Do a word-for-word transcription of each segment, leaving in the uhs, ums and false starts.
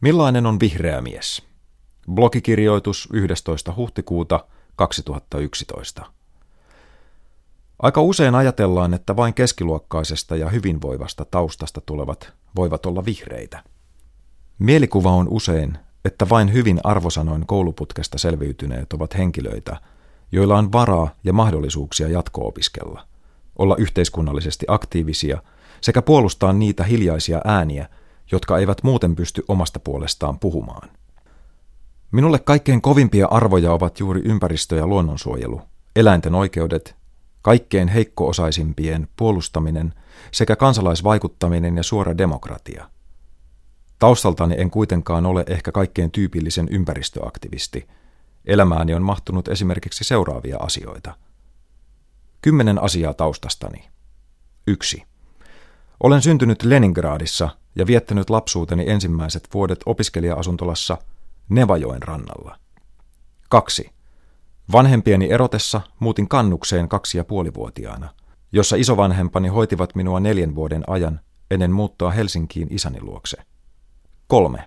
Millainen on vihreä mies? Blogikirjoitus yhdestoista huhtikuuta kaksituhattayksitoista. Aika usein ajatellaan, että vain keskiluokkaisesta ja hyvinvoivasta taustasta tulevat voivat olla vihreitä. Mielikuva on usein, että vain hyvin arvosanoin kouluputkesta selviytyneet ovat henkilöitä, joilla on varaa ja mahdollisuuksia jatko-opiskella, olla yhteiskunnallisesti aktiivisia sekä puolustaa niitä hiljaisia ääniä, jotka eivät muuten pysty omasta puolestaan puhumaan. Minulle kaikkein kovimpia arvoja ovat juuri ympäristö- ja luonnonsuojelu, eläinten oikeudet, kaikkein heikko-osaisimpien puolustaminen sekä kansalaisvaikuttaminen ja suora demokratia. Taustaltani en kuitenkaan ole ehkä kaikkein tyypillisen ympäristöaktivisti. Elämääni on mahtunut esimerkiksi seuraavia asioita. Kymmenen asiaa taustastani. yksi. Olen syntynyt Leningradissa ja viettänyt lapsuuteni ensimmäiset vuodet opiskelija-asuntolassa Nevajoen rannalla. kaksi. Vanhempieni erotessa muutin Kannukseen kaksi ja puolivuotiaana, jossa isovanhempani hoitivat minua neljän vuoden ajan ennen muuttoa Helsinkiin isäni luokse. kolme.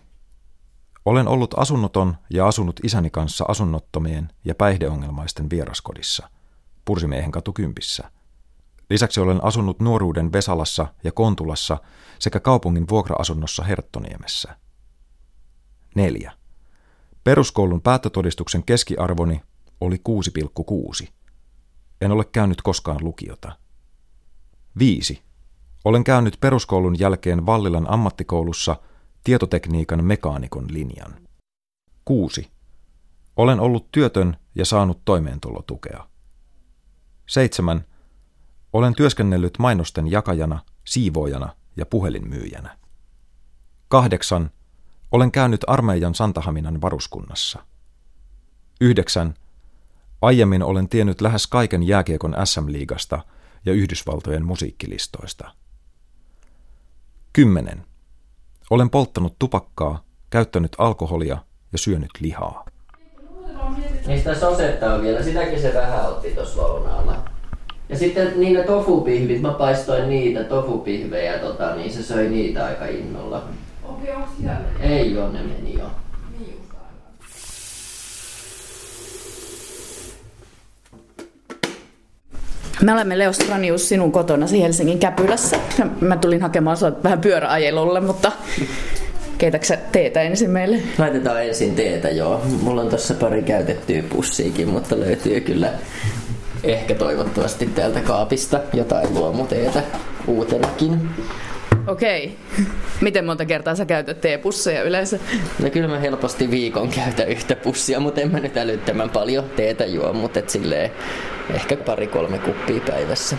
Olen ollut asunnoton ja asunut isäni kanssa asunnottomien ja päihdeongelmaisten vieraskodissa, Pursimiehenkatu kympissä. Lisäksi olen asunut nuoruuden Vesalassa ja Kontulassa sekä kaupungin vuokra-asunnossa Herttoniemessä. neljä. Peruskoulun päättötodistuksen keskiarvoni oli kuusi pilkku kuusi. En ole käynyt koskaan lukiota. viisi. Olen käynyt peruskoulun jälkeen Vallilan ammattikoulussa tietotekniikan mekaanikon linjan. kuusi. Olen ollut työtön ja saanut toimeentulotukea. seitsemän. Olen työskennellyt mainosten jakajana, siivoojana ja puhelinmyyjänä. kahdeksan. Olen käynyt armeijan Santahaminan varuskunnassa. yhdeksän. Aiemmin olen tiennyt lähes kaiken jääkiekon äs äm-liigasta ja Yhdysvaltojen musiikkilistoista. kymmenen. Olen polttanut tupakkaa, käyttänyt alkoholia ja syönyt lihaa. Ei sitä sosetta vielä, sitäkin se vähän otti tuossa lounaalla. Ja sitten niin ne tofupihvit, mä paistoin niitä tofupihvejä, tota, niin se söi niitä aika innolla. Okei, onko siellä? Ei ole, ne meni jo. Me olemme Leo Stranius sinun kotonasi Helsingin Käpylässä. Mä tulin hakemaan sinua vähän pyöräajelulle, mutta keitäksä teetä ensin meille? Laitetaan ensin teetä, joo. Mulla on tuossa pari käytettyä pussiikin, mutta löytyy kyllä ehkä toivottavasti täältä kaapista jotain luomuteetä uutenakin. Okei. Miten monta kertaa sä käytät teepusseja yleensä? No kyllä mä helposti viikon käytän yhtä pussia, mutta en mä nyt älyttömän paljon teetä juo, mutta et silleen ehkä pari-kolme kuppia päivässä.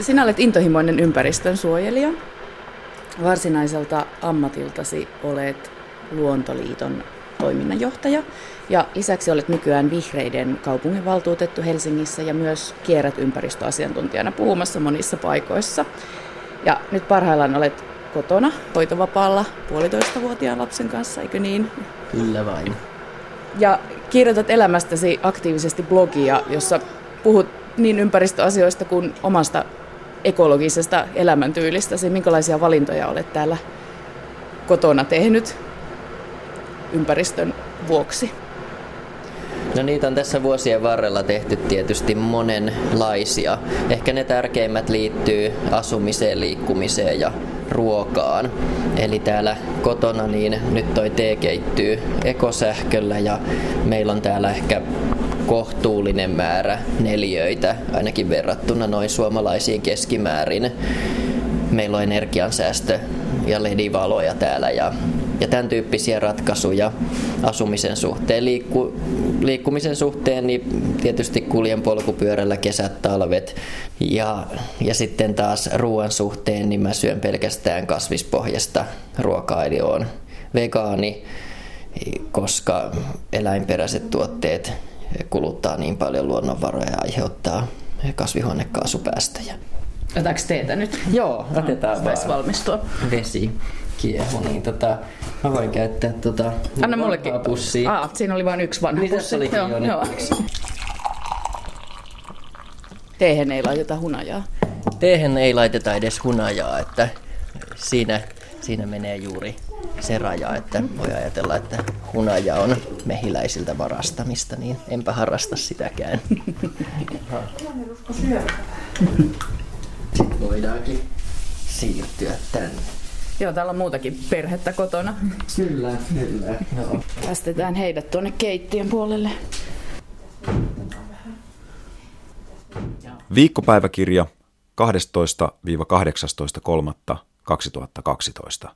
Sinä olet intohimoinen ympäristön suojelija. Varsinaiselta ammatiltasi olet Luontoliiton toiminnanjohtaja ja lisäksi olet nykyään vihreiden kaupunginvaltuutettu Helsingissä ja myös kierrät ympäristöasiantuntijana puhumassa monissa paikoissa. Ja nyt parhaillaan olet kotona hoitovapaalla puolitoistavuotiaan lapsen kanssa, eikö niin? Kyllä vain. Ja kirjoitat elämästäsi aktiivisesti blogia, jossa puhut niin ympäristöasioista kuin omasta ekologisesta elämäntyylistäsi. Minkälaisia valintoja olet täällä kotona tehnyt ympäristön vuoksi? No niitä on tässä vuosien varrella tehty tietysti monenlaisia. Ehkä ne tärkeimmät liittyy asumiseen, liikkumiseen ja ruokaan. Eli täällä kotona niin nyt toi tee keittyy ekosähköllä ja meillä on täällä ehkä kohtuullinen määrä neliöitä, ainakin verrattuna noin suomalaisiin keskimäärin. Meillä on energiansäästö ja L E D-valoja täällä ja Ja tämän tyyppisiä ratkaisuja asumisen suhteen, Liikku, liikkumisen suhteen, niin tietysti kuljen polkupyörällä kesät, talvet. Ja, ja sitten taas ruoan suhteen, niin mä syön pelkästään kasvispohjasta ruokaa, eli oon vegaani, koska eläinperäiset tuotteet kuluttaa niin paljon luonnonvaroja ja aiheuttaa kasvihuonekaasupäästöjä. Otetaanko teetä nyt? Joo, otetaan no, vaan. Valmistua. Vesi. Kiehu, niin tota, mä voin käyttää tota Anna mullekin. Pussia. Aa, siinä oli vain yksi vanha niin, pussi. Joo, jo joo. Teehen ei laiteta hunajaa. Teehen ei laiteta edes hunajaa, että siinä, siinä menee juuri se raja, että voi ajatella, että hunaja on mehiläisiltä varastamista, niin enpä harrasta sitäkään. Sitten voidaankin siirtyä tänne. Joo, täällä on muutakin perhettä kotona. Kyllä, kyllä. No. Päästetään heidät tuonne keittiön puolelle. Viikkopäiväkirja kahdestoista kahdeksastoista kolmatta kaksituhattakaksitoista.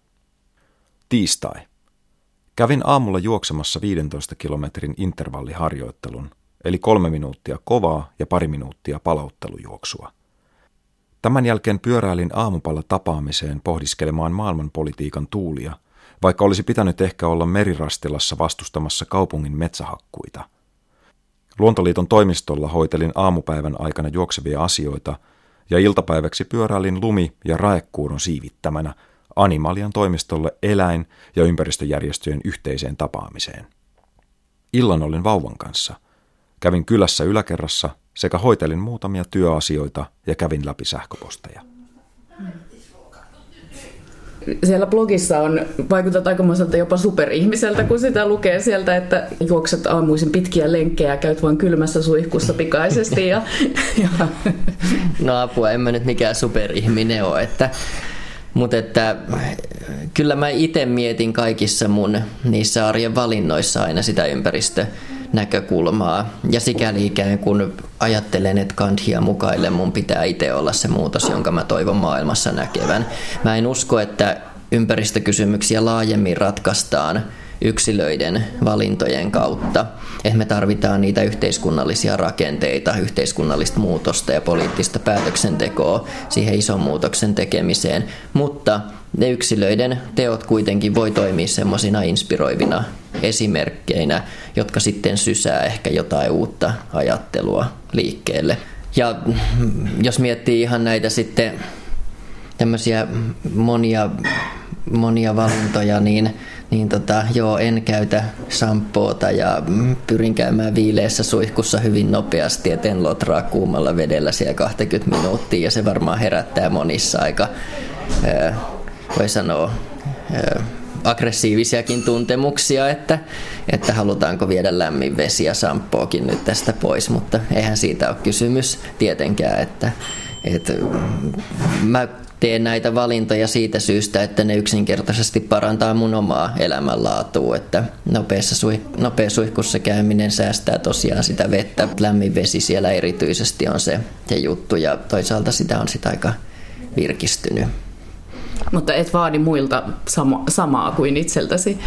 Tiistai. Kävin aamulla juoksemassa viidentoista kilometrin intervalliharjoittelun, eli kolme minuuttia kovaa ja pari minuuttia palauttelujuoksua. Tämän jälkeen pyöräilin aamupalla tapaamiseen pohdiskelemaan maailmanpolitiikan tuulia, vaikka olisi pitänyt ehkä olla Merirastilassa vastustamassa kaupungin metsähakkuita. Luontoliiton toimistolla hoitelin aamupäivän aikana juoksevia asioita ja iltapäiväksi pyöräilin lumi- ja raekuuron siivittämänä Animalian toimistolle eläin- ja ympäristöjärjestöjen yhteiseen tapaamiseen. Illan olin vauvan kanssa. Kävin kylässä yläkerrassa sekä hoitelin muutamia työasioita ja kävin läpi sähköposteja. Siellä blogissa on, vaikutat aikamoiselta jopa superihmiseltä, kun sitä lukee sieltä, että juokset aamuisin pitkiä lenkkejä, käyt vaan kylmässä suihkussa pikaisesti. Ja, ja. No apua, en mä nyt mikään superihminen ole, että... Mutta että kyllä mä itse mietin kaikissa mun niissä arjen valinnoissa aina sitä ympäristönäkökulmaa. Ja sikäli ikään kuin ajattelen, että Kantia mukaille mun pitää itse olla se muutos, jonka mä toivon maailmassa näkevän. Mä en usko, että ympäristökysymyksiä laajemmin ratkaistaan yksilöiden valintojen kautta. Et me tarvitaan niitä yhteiskunnallisia rakenteita, yhteiskunnallista muutosta ja poliittista päätöksentekoa siihen ison muutoksen tekemiseen. Mutta ne yksilöiden teot kuitenkin voi toimia semmoisina inspiroivina esimerkkeinä, jotka sitten sysää ehkä jotain uutta ajattelua liikkeelle. Ja jos miettii ihan näitä sitten tämmöisiä monia, monia valintoja, niin Niin tota, joo, en käytä sampoota ja pyrin käymään viileessä suihkussa hyvin nopeasti, et en lotraa kuumalla vedellä siellä kaksikymmentä minuuttia. Ja se varmaan herättää monissa aika, ää, voi sanoa, ää, aggressiivisiakin tuntemuksia, että, että halutaanko viedä lämmin vesi ja samppookin nyt tästä pois. Mutta eihän siitä ole kysymys tietenkään, että... Et, mä teen näitä valintoja siitä syystä, että ne yksinkertaisesti parantaa mun omaa elämänlaatua. Että suih- nopea suihkussa käyminen säästää tosiaan sitä vettä. Lämmin vesi siellä erityisesti on se, se juttu ja toisaalta sitä on sitä aika virkistynyt. Mutta et vaadi muilta sama, samaa kuin itseltäsi?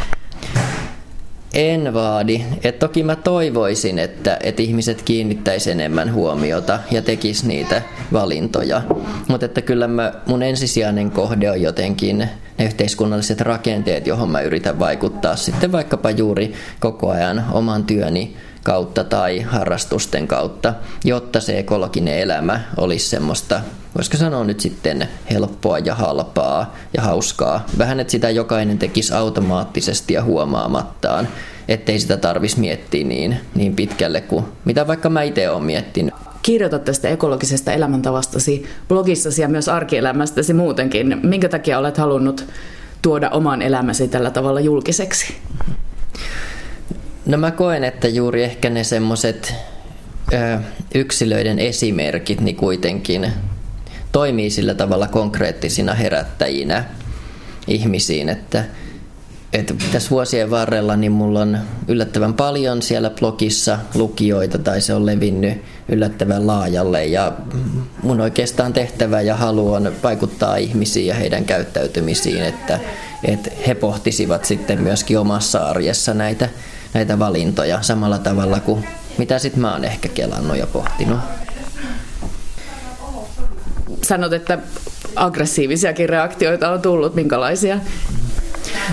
En vaadi. Et toki mä toivoisin, että et ihmiset kiinnittäisi enemmän huomiota ja tekis niitä valintoja. Mutta että kyllä mä, mun ensisijainen kohde on jotenkin ne yhteiskunnalliset rakenteet, johon mä yritän vaikuttaa sitten vaikkapa juuri koko ajan oman työni kautta tai harrastusten kautta, jotta se ekologinen elämä olisi semmoista, voisiko sanoa nyt sitten helppoa ja halpaa ja hauskaa. Vähän, että sitä jokainen tekisi automaattisesti ja huomaamattaan, ettei sitä tarvitsisi miettiä niin, niin pitkälle kuin mitä vaikka mä itse olen miettinyt. Kirjoitat tästä ekologisesta elämäntavastasi blogissasi ja myös arkielämästäsi muutenkin. Minkä takia olet halunnut tuoda oman elämäsi tällä tavalla julkiseksi? No mä koen, että juuri ehkä ne semmoiset yksilöiden esimerkit niin kuitenkin toimii sillä tavalla konkreettisina herättäjinä ihmisiin, että, että tässä vuosien varrella niin mulla on yllättävän paljon siellä blogissa lukijoita tai se on levinnyt yllättävän laajalle ja mun oikeastaan tehtävä ja halu on vaikuttaa ihmisiin ja heidän käyttäytymisiin, että, että he pohtisivat sitten myöskin omassa arjessa näitä näitä valintoja samalla tavalla kuin mitä sit mä oon ehkä kelannut ja pohtinut. Sanot, että aggressiivisiakin reaktioita on tullut. Minkälaisia?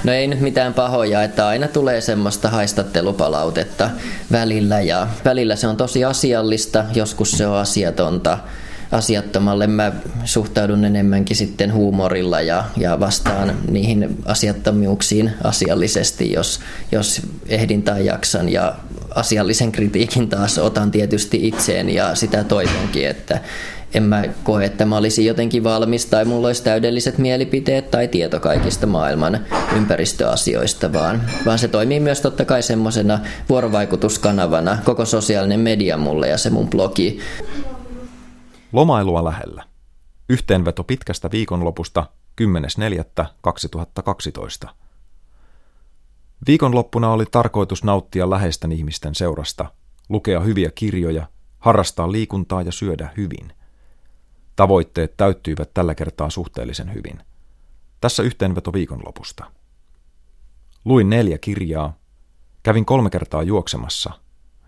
No ei nyt mitään pahoja, että aina tulee semmoista haistattelupalautetta välillä ja välillä se on tosi asiallista, joskus se on asiatonta. Asiattomalle mä suhtaudun enemmänkin sitten huumorilla ja, ja vastaan niihin asiattomuuksiin asiallisesti, jos, jos ehdin tai jaksan ja asiallisen kritiikin taas otan tietysti itseen ja sitä toivonkin, että en mä koe, että mä olisin jotenkin valmis tai mulla olisi täydelliset mielipiteet tai tieto kaikista maailman ympäristöasioista, vaan, vaan se toimii myös totta kai semmoisena vuorovaikutuskanavana, koko sosiaalinen media mulle ja se mun blogi. Lomailua lähellä. Yhteenveto pitkästä viikonlopusta kymmenes neljättä kaksituhattakaksitoista. Viikonloppuna oli tarkoitus nauttia läheisten ihmisten seurasta, lukea hyviä kirjoja, harrastaa liikuntaa ja syödä hyvin. Tavoitteet täyttyivät tällä kertaa suhteellisen hyvin. Tässä yhteenveto viikonlopusta. Luin neljä kirjaa, kävin kolme kertaa juoksemassa,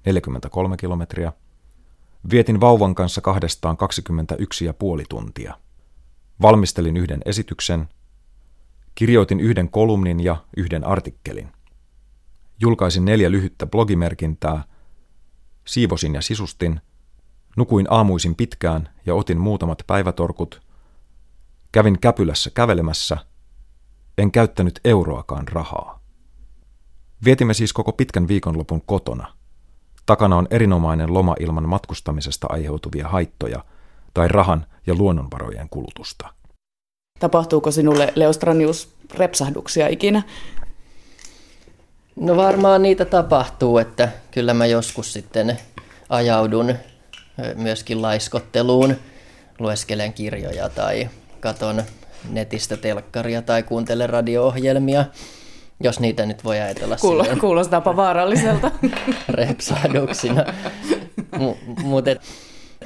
neljäkymmentäkolme kilometriä, vietin vauvan kanssa kahdestaan kaksikymmentäyksi ja puoli tuntia. Valmistelin yhden esityksen, kirjoitin yhden kolumnin ja yhden artikkelin. Julkaisin neljä lyhyttä blogimerkintää, siivosin ja sisustin, nukuin aamuisin pitkään ja otin muutamat päivätorkut, kävin käpylässä kävelemässä, en käyttänyt euroakaan rahaa. Vietimme siis koko pitkän viikonlopun kotona. Takana on erinomainen loma ilman matkustamisesta aiheutuvia haittoja tai rahan ja luonnonvarojen kulutusta. Tapahtuuko sinulle, Leo Stranius, repsahduksia ikinä? No varmaan niitä tapahtuu, että kyllä mä joskus sitten ajaudun myöskin laiskotteluun. Lueskelen kirjoja tai katon netistä telkkaria tai kuuntelen radio-ohjelmia, jos niitä nyt voi ajatella. Kuul- kuulostaapa vaaralliselta. Repsahduksina. M- muuten...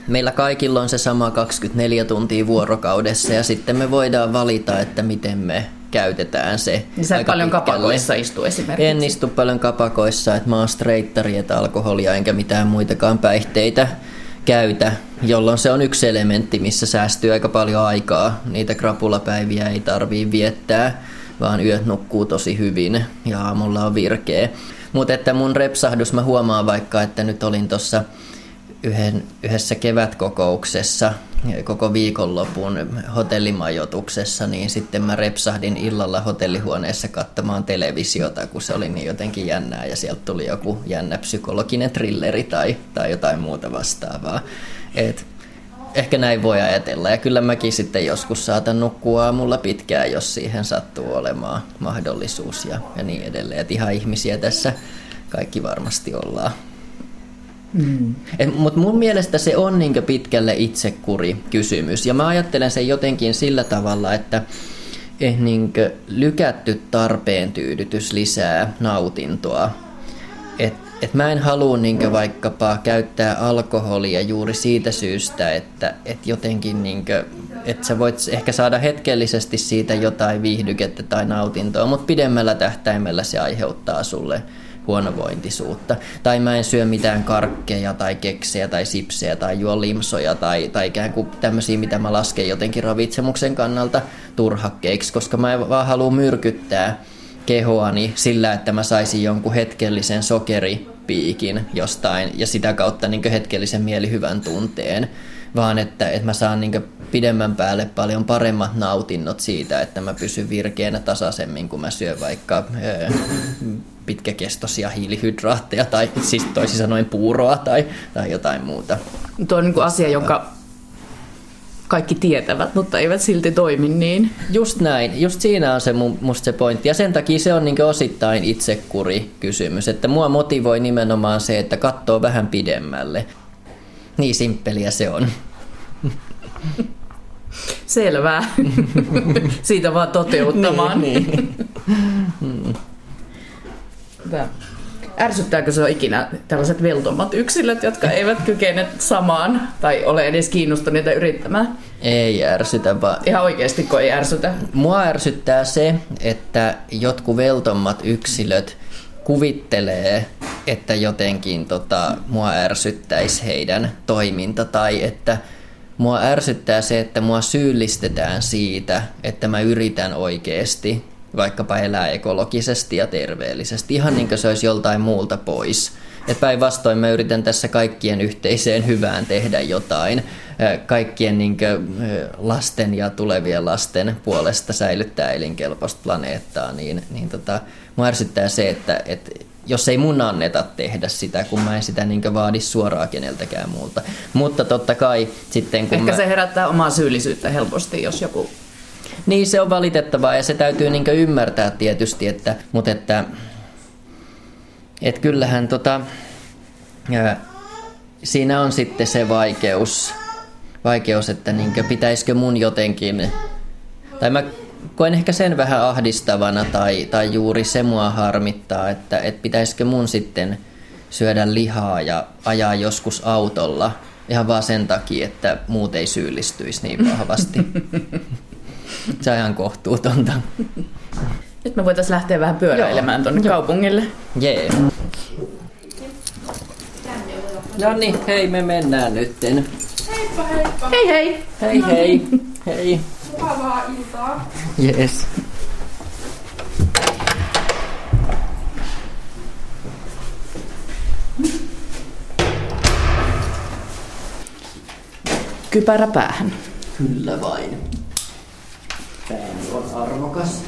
Meillä kaikilla on se sama kaksikymmentäneljä tuntia vuorokaudessa ja sitten me voidaan valita, että miten me käytetään se. Niin sä et paljon pitkälle. Kapakoissa istu esimerkiksi? En istu paljon kapakoissa, että mä oon streittari, että alkoholia enkä mitään muitakaan päihteitä käytä, jolloin se on yksi elementti, missä säästyy aika paljon aikaa. Niitä krapulapäiviä ei tarvii viettää, vaan yöt nukkuu tosi hyvin ja aamulla on virkeä. Mutta että mun repsahdus mä huomaan vaikka, että nyt olin tuossa Yhden, yhdessä kevätkokouksessa, koko viikonlopun hotellimajoituksessa, niin sitten mä repsahdin illalla hotellihuoneessa katsomaan televisiota, kun se oli niin jotenkin jännää ja sieltä tuli joku jännä psykologinen thrilleri tai, tai jotain muuta vastaavaa. Et ehkä näin voi ajatella ja kyllä mäkin sitten joskus saatan nukkua aamulla pitkään, jos siihen sattuu olemaan mahdollisuus ja, ja niin edelleen. Et ihan ihmisiä tässä kaikki varmasti ollaan. Mm. Mutta mun mielestä se on niinkö pitkälle itsekuri kysymys. Ja mä ajattelen sen jotenkin sillä tavalla, että eh, niinkö lykätty tarpeen tyydytys lisää nautintoa. Et, et mä en halua niinkö vaikkapa käyttää alkoholia juuri siitä syystä, että et jotenkin niinkö, et sä voit ehkä saada hetkellisesti siitä jotain viihdykettä tai nautintoa, mutta pidemmällä tähtäimellä se aiheuttaa sulle huonovointisuutta. Tai mä en syö mitään karkkeja tai keksejä tai sipsejä tai juo limsoja tai, tai ikään kuin tämmöisiä, mitä mä lasken jotenkin ravitsemuksen kannalta turhakkeiksi, koska mä en vaan halua myrkyttää kehoani sillä, että mä saisin jonkun hetkellisen sokeripiikin jostain ja sitä kautta niin kuin hetkellisen mielihyvän tunteen, vaan että, että mä saan niin kuin pidemmän päälle paljon paremmat nautinnot siitä, että mä pysyn virkeänä tasaisemmin, kun mä syön vaikka öö, pitkäkestoisia hiilihydraatteja tai siis toisin sanoen puuroa tai, tai jotain muuta. Tuo on niin kuin asia, jonka kaikki tietävät, mutta eivät silti toimi niin. Just näin. Just siinä on se mun, musta se pointti. Ja sen takia se on niin kuin osittain itsekuri kysymys. Että mua motivoi nimenomaan se, että katsoo vähän pidemmälle. Niin simppeliä se on. Selvä. Siitä vaan toteuttamaan. Niin, niin. Ärsyttääkö se ikinä tällaiset veltommat yksilöt, jotka eivät kykene samaan tai ole edes kiinnostuneita yrittämään? Ei ärsytä vaan. Ihan oikeasti, kun ei ärsytä. Mua ärsyttää se, että jotkut veltommat yksilöt kuvittelee, että jotenkin tota, mua ärsyttäisi heidän toiminta tai että mua ärsyttää se, että mua syyllistetään siitä, että mä yritän oikeasti vaikkapa elää ekologisesti ja terveellisesti, ihan niin kuin se olisi joltain muulta pois. Ja päinvastoin mä yritän tässä kaikkien yhteiseen hyvään tehdä jotain. Kaikkien niin kuin, lasten ja tulevien lasten puolesta säilyttää elinkelpoista planeettaa. Niin, niin tota, mä ärsyttää se, että et, jos ei mun anneta tehdä sitä, kun mä en sitä niin vaadi suoraan keneltäkään muulta. Mutta totta kai sitten kun Ehkä mä... se herättää omaa syyllisyyttä helposti, jos joku... Niin, se on valitettavaa ja se täytyy niin ymmärtää tietysti, että, mutta että, että kyllähän tota, ää, siinä on sitten se vaikeus, vaikeus että niin pitäisikö mun jotenkin, tai mä koen ehkä sen vähän ahdistavana tai, tai juuri se mua harmittaa, että, että pitäisikö mun sitten syödä lihaa ja ajaa joskus autolla ihan vaan sen takia, että muut ei syyllistyisi niin vahvasti. Se on ihan kohtuutonta. Nyt me voitaisiin lähteä vähän pyöräilemään tuonne kaupungille. Jee. Yeah. No niin, hei, me mennään nytten. Heippa, heippa. Hei hei. Hei hei. Hei. Mukavaa iltaa. Jees. Kypärä päähän. Kyllä vain. Pääni on arvokas.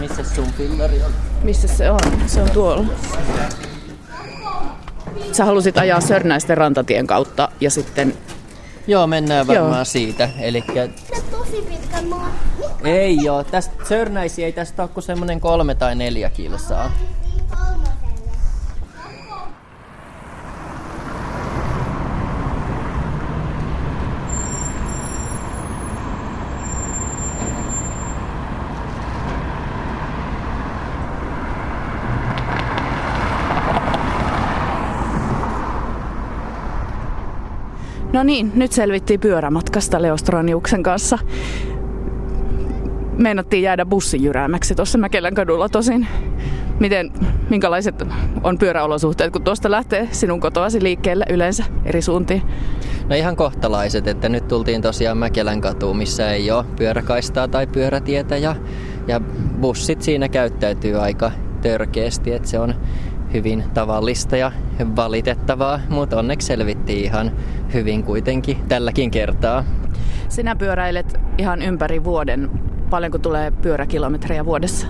Missä sun pillari on? Missä se on? Se on tuolla. Sä halusit ajaa Sörnäisten rantatien kautta ja sitten... Joo, mennään varmaan Joo. siitä. Elikkä... Se on tosi pitkä maa. Ei oo. Tästä Sörnäisiä ei tästä oo kuin semmonen kolme tai neljä kilsaa. No niin, nyt selvittiin pyörämatkasta Leo Straniuksen kanssa. Meinattiin jäädä bussijyräämäksi tuossa Mäkelän kadulla tosin. Miten, minkälaiset on pyöräolosuhteet, kun tuosta lähtee sinun kotoasi liikkeelle yleensä eri suuntiin? No ihan kohtalaiset, että nyt tultiin tosiaan Mäkelän katuun, missä ei ole pyöräkaistaa tai pyörätietä. Ja, ja bussit siinä käyttäytyy aika törkeästi, että se on hyvin tavallista ja valitettavaa, mutta onneksi selvittiin ihan hyvin kuitenkin tälläkin kertaa. Sinä pyöräilet ihan ympäri vuoden. Paljonko tulee pyöräkilometrejä vuodessa?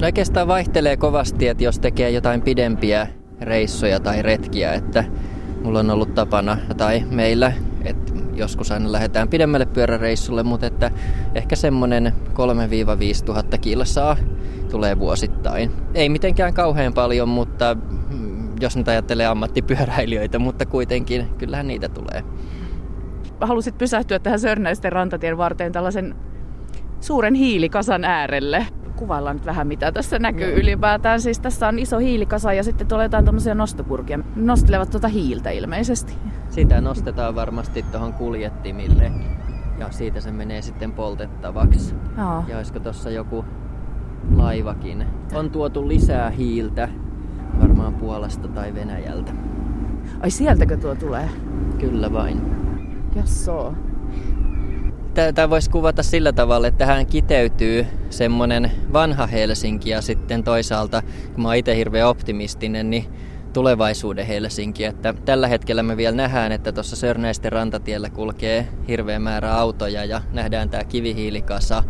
No oikeastaan vaihtelee kovasti, että jos tekee jotain pidempiä reissuja tai retkiä, että mulla on ollut tapana tai meillä, että joskus aina lähdetään pidemmälle pyöräreissulle, mutta että ehkä semmoinen kolme viiva viisi tuhatta kilsaa tulee vuosittain. Ei mitenkään kauhean paljon, mutta jos nyt ajattelee ammattipyöräilijöitä, mutta kuitenkin kyllähän niitä tulee. Halusit pysähtyä tähän Sörnäisten rantatien varteen tällaisen suuren hiilikasan äärelle. Kuvaillaan nyt vähän, mitä tässä näkyy no. ylipäätään. Siis tässä on iso hiilikasa ja sitten tulee jotain tämmöisiä nostopurkia. Nostelevat tuota hiiltä ilmeisesti. Sitä nostetaan varmasti tuohon kuljettimille ja siitä se menee sitten poltettavaksi. Aa. Ja olisiko tuossa joku laivakin. On tuotu lisää hiiltä varmaan Puolasta tai Venäjältä. Ai sieltäkö tuo tulee? Kyllä vain. Jassoo. Tämä voisi kuvata sillä tavalla, että tähän kiteytyy semmoinen vanha Helsinki ja sitten toisaalta, kun mä oon itse hirveän optimistinen, niin tulevaisuuden Helsinki. Että tällä hetkellä me vielä nähdään, että tuossa Sörnäisten rantatiellä kulkee hirveä määrä autoja ja nähdään tämä kivihiilikasa.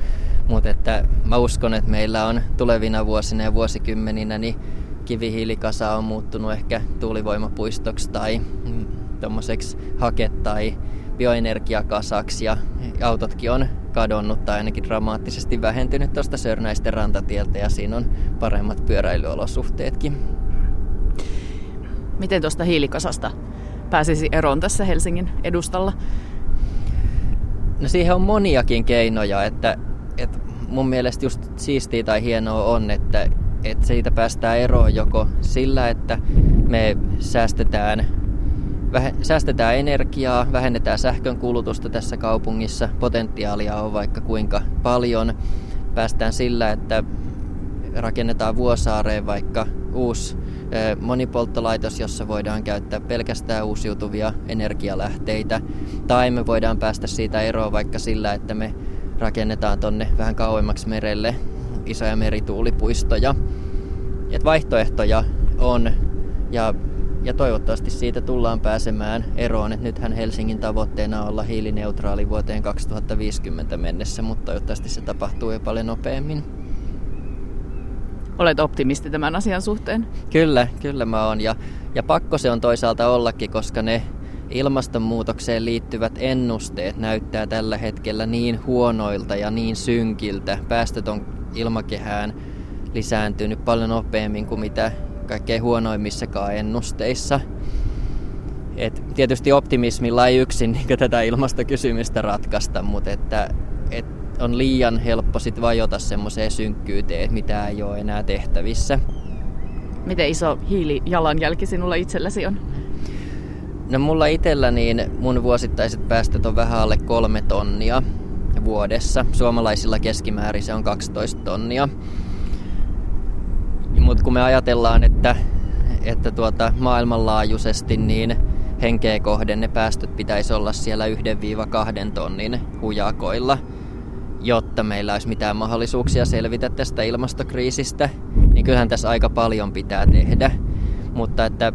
Mutta että mä uskon, että meillä on tulevina vuosina ja vuosikymmeninä niin kivihiilikasa on muuttunut ehkä tuulivoimapuistoksi tai mm, tommoseksi hake- tai bioenergiakasaksi ja autotkin on kadonnut tai ainakin dramaattisesti vähentynyt tuosta Sörnäisten rantatieltä ja siinä on paremmat pyöräilyolosuhteetkin. Miten tuosta hiilikasasta pääsisi eroon tässä Helsingin edustalla? No siihen on moniakin keinoja, että, että mun mielestä just siistiä tai hienoa on, että, että siitä päästään eroon joko sillä, että me säästetään Säästetään energiaa, vähennetään sähkön kulutusta tässä kaupungissa, potentiaalia on vaikka kuinka paljon. Päästään sillä, että rakennetaan Vuosaareen vaikka uusi monipolttolaitos, jossa voidaan käyttää pelkästään uusiutuvia energialähteitä. Tai me voidaan päästä siitä eroon vaikka sillä, että me rakennetaan tonne vähän kauemmaksi merelle isoja merituulipuistoja. Et vaihtoehtoja on ja, ja toivottavasti siitä tullaan pääsemään eroon. Et nythän Helsingin tavoitteena on olla hiilineutraali vuoteen kaksituhattaviisikymmentä mennessä, mutta toivottavasti se tapahtuu jo paljon nopeammin. Olet optimisti tämän asian suhteen? Kyllä, kyllä mä oon. Ja, ja pakko se on toisaalta ollakin, koska ne ilmastonmuutokseen liittyvät ennusteet näyttää tällä hetkellä niin huonoilta ja niin synkiltä. Päästöt on ilmakehään lisääntynyt paljon nopeammin kuin mitä kaikkein huonoimmissakaan ennusteissa. Et tietysti optimismilla ei yksin niin tätä ilmastokysymystä ratkaista, mutta että, et on liian helppo sit vajota semmoiseen synkkyyteen, mitä ei ole enää tehtävissä. Miten iso hiilijalanjälki sinulla itselläsi on? No mulla itsellä niin mun vuosittaiset päästöt on vähän alle kolme tonnia vuodessa. Suomalaisilla keskimäärin se on kaksitoista tonnia. Mutta kun me ajatellaan, että, että tuota, maailmanlaajuisesti niin henkeä kohden ne päästöt pitäisi olla siellä yhdestä kahteen tonnin hujakoilla, jotta meillä olisi mitään mahdollisuuksia selvitä tästä ilmastokriisistä, niin kyllähän tässä aika paljon pitää tehdä. Mutta että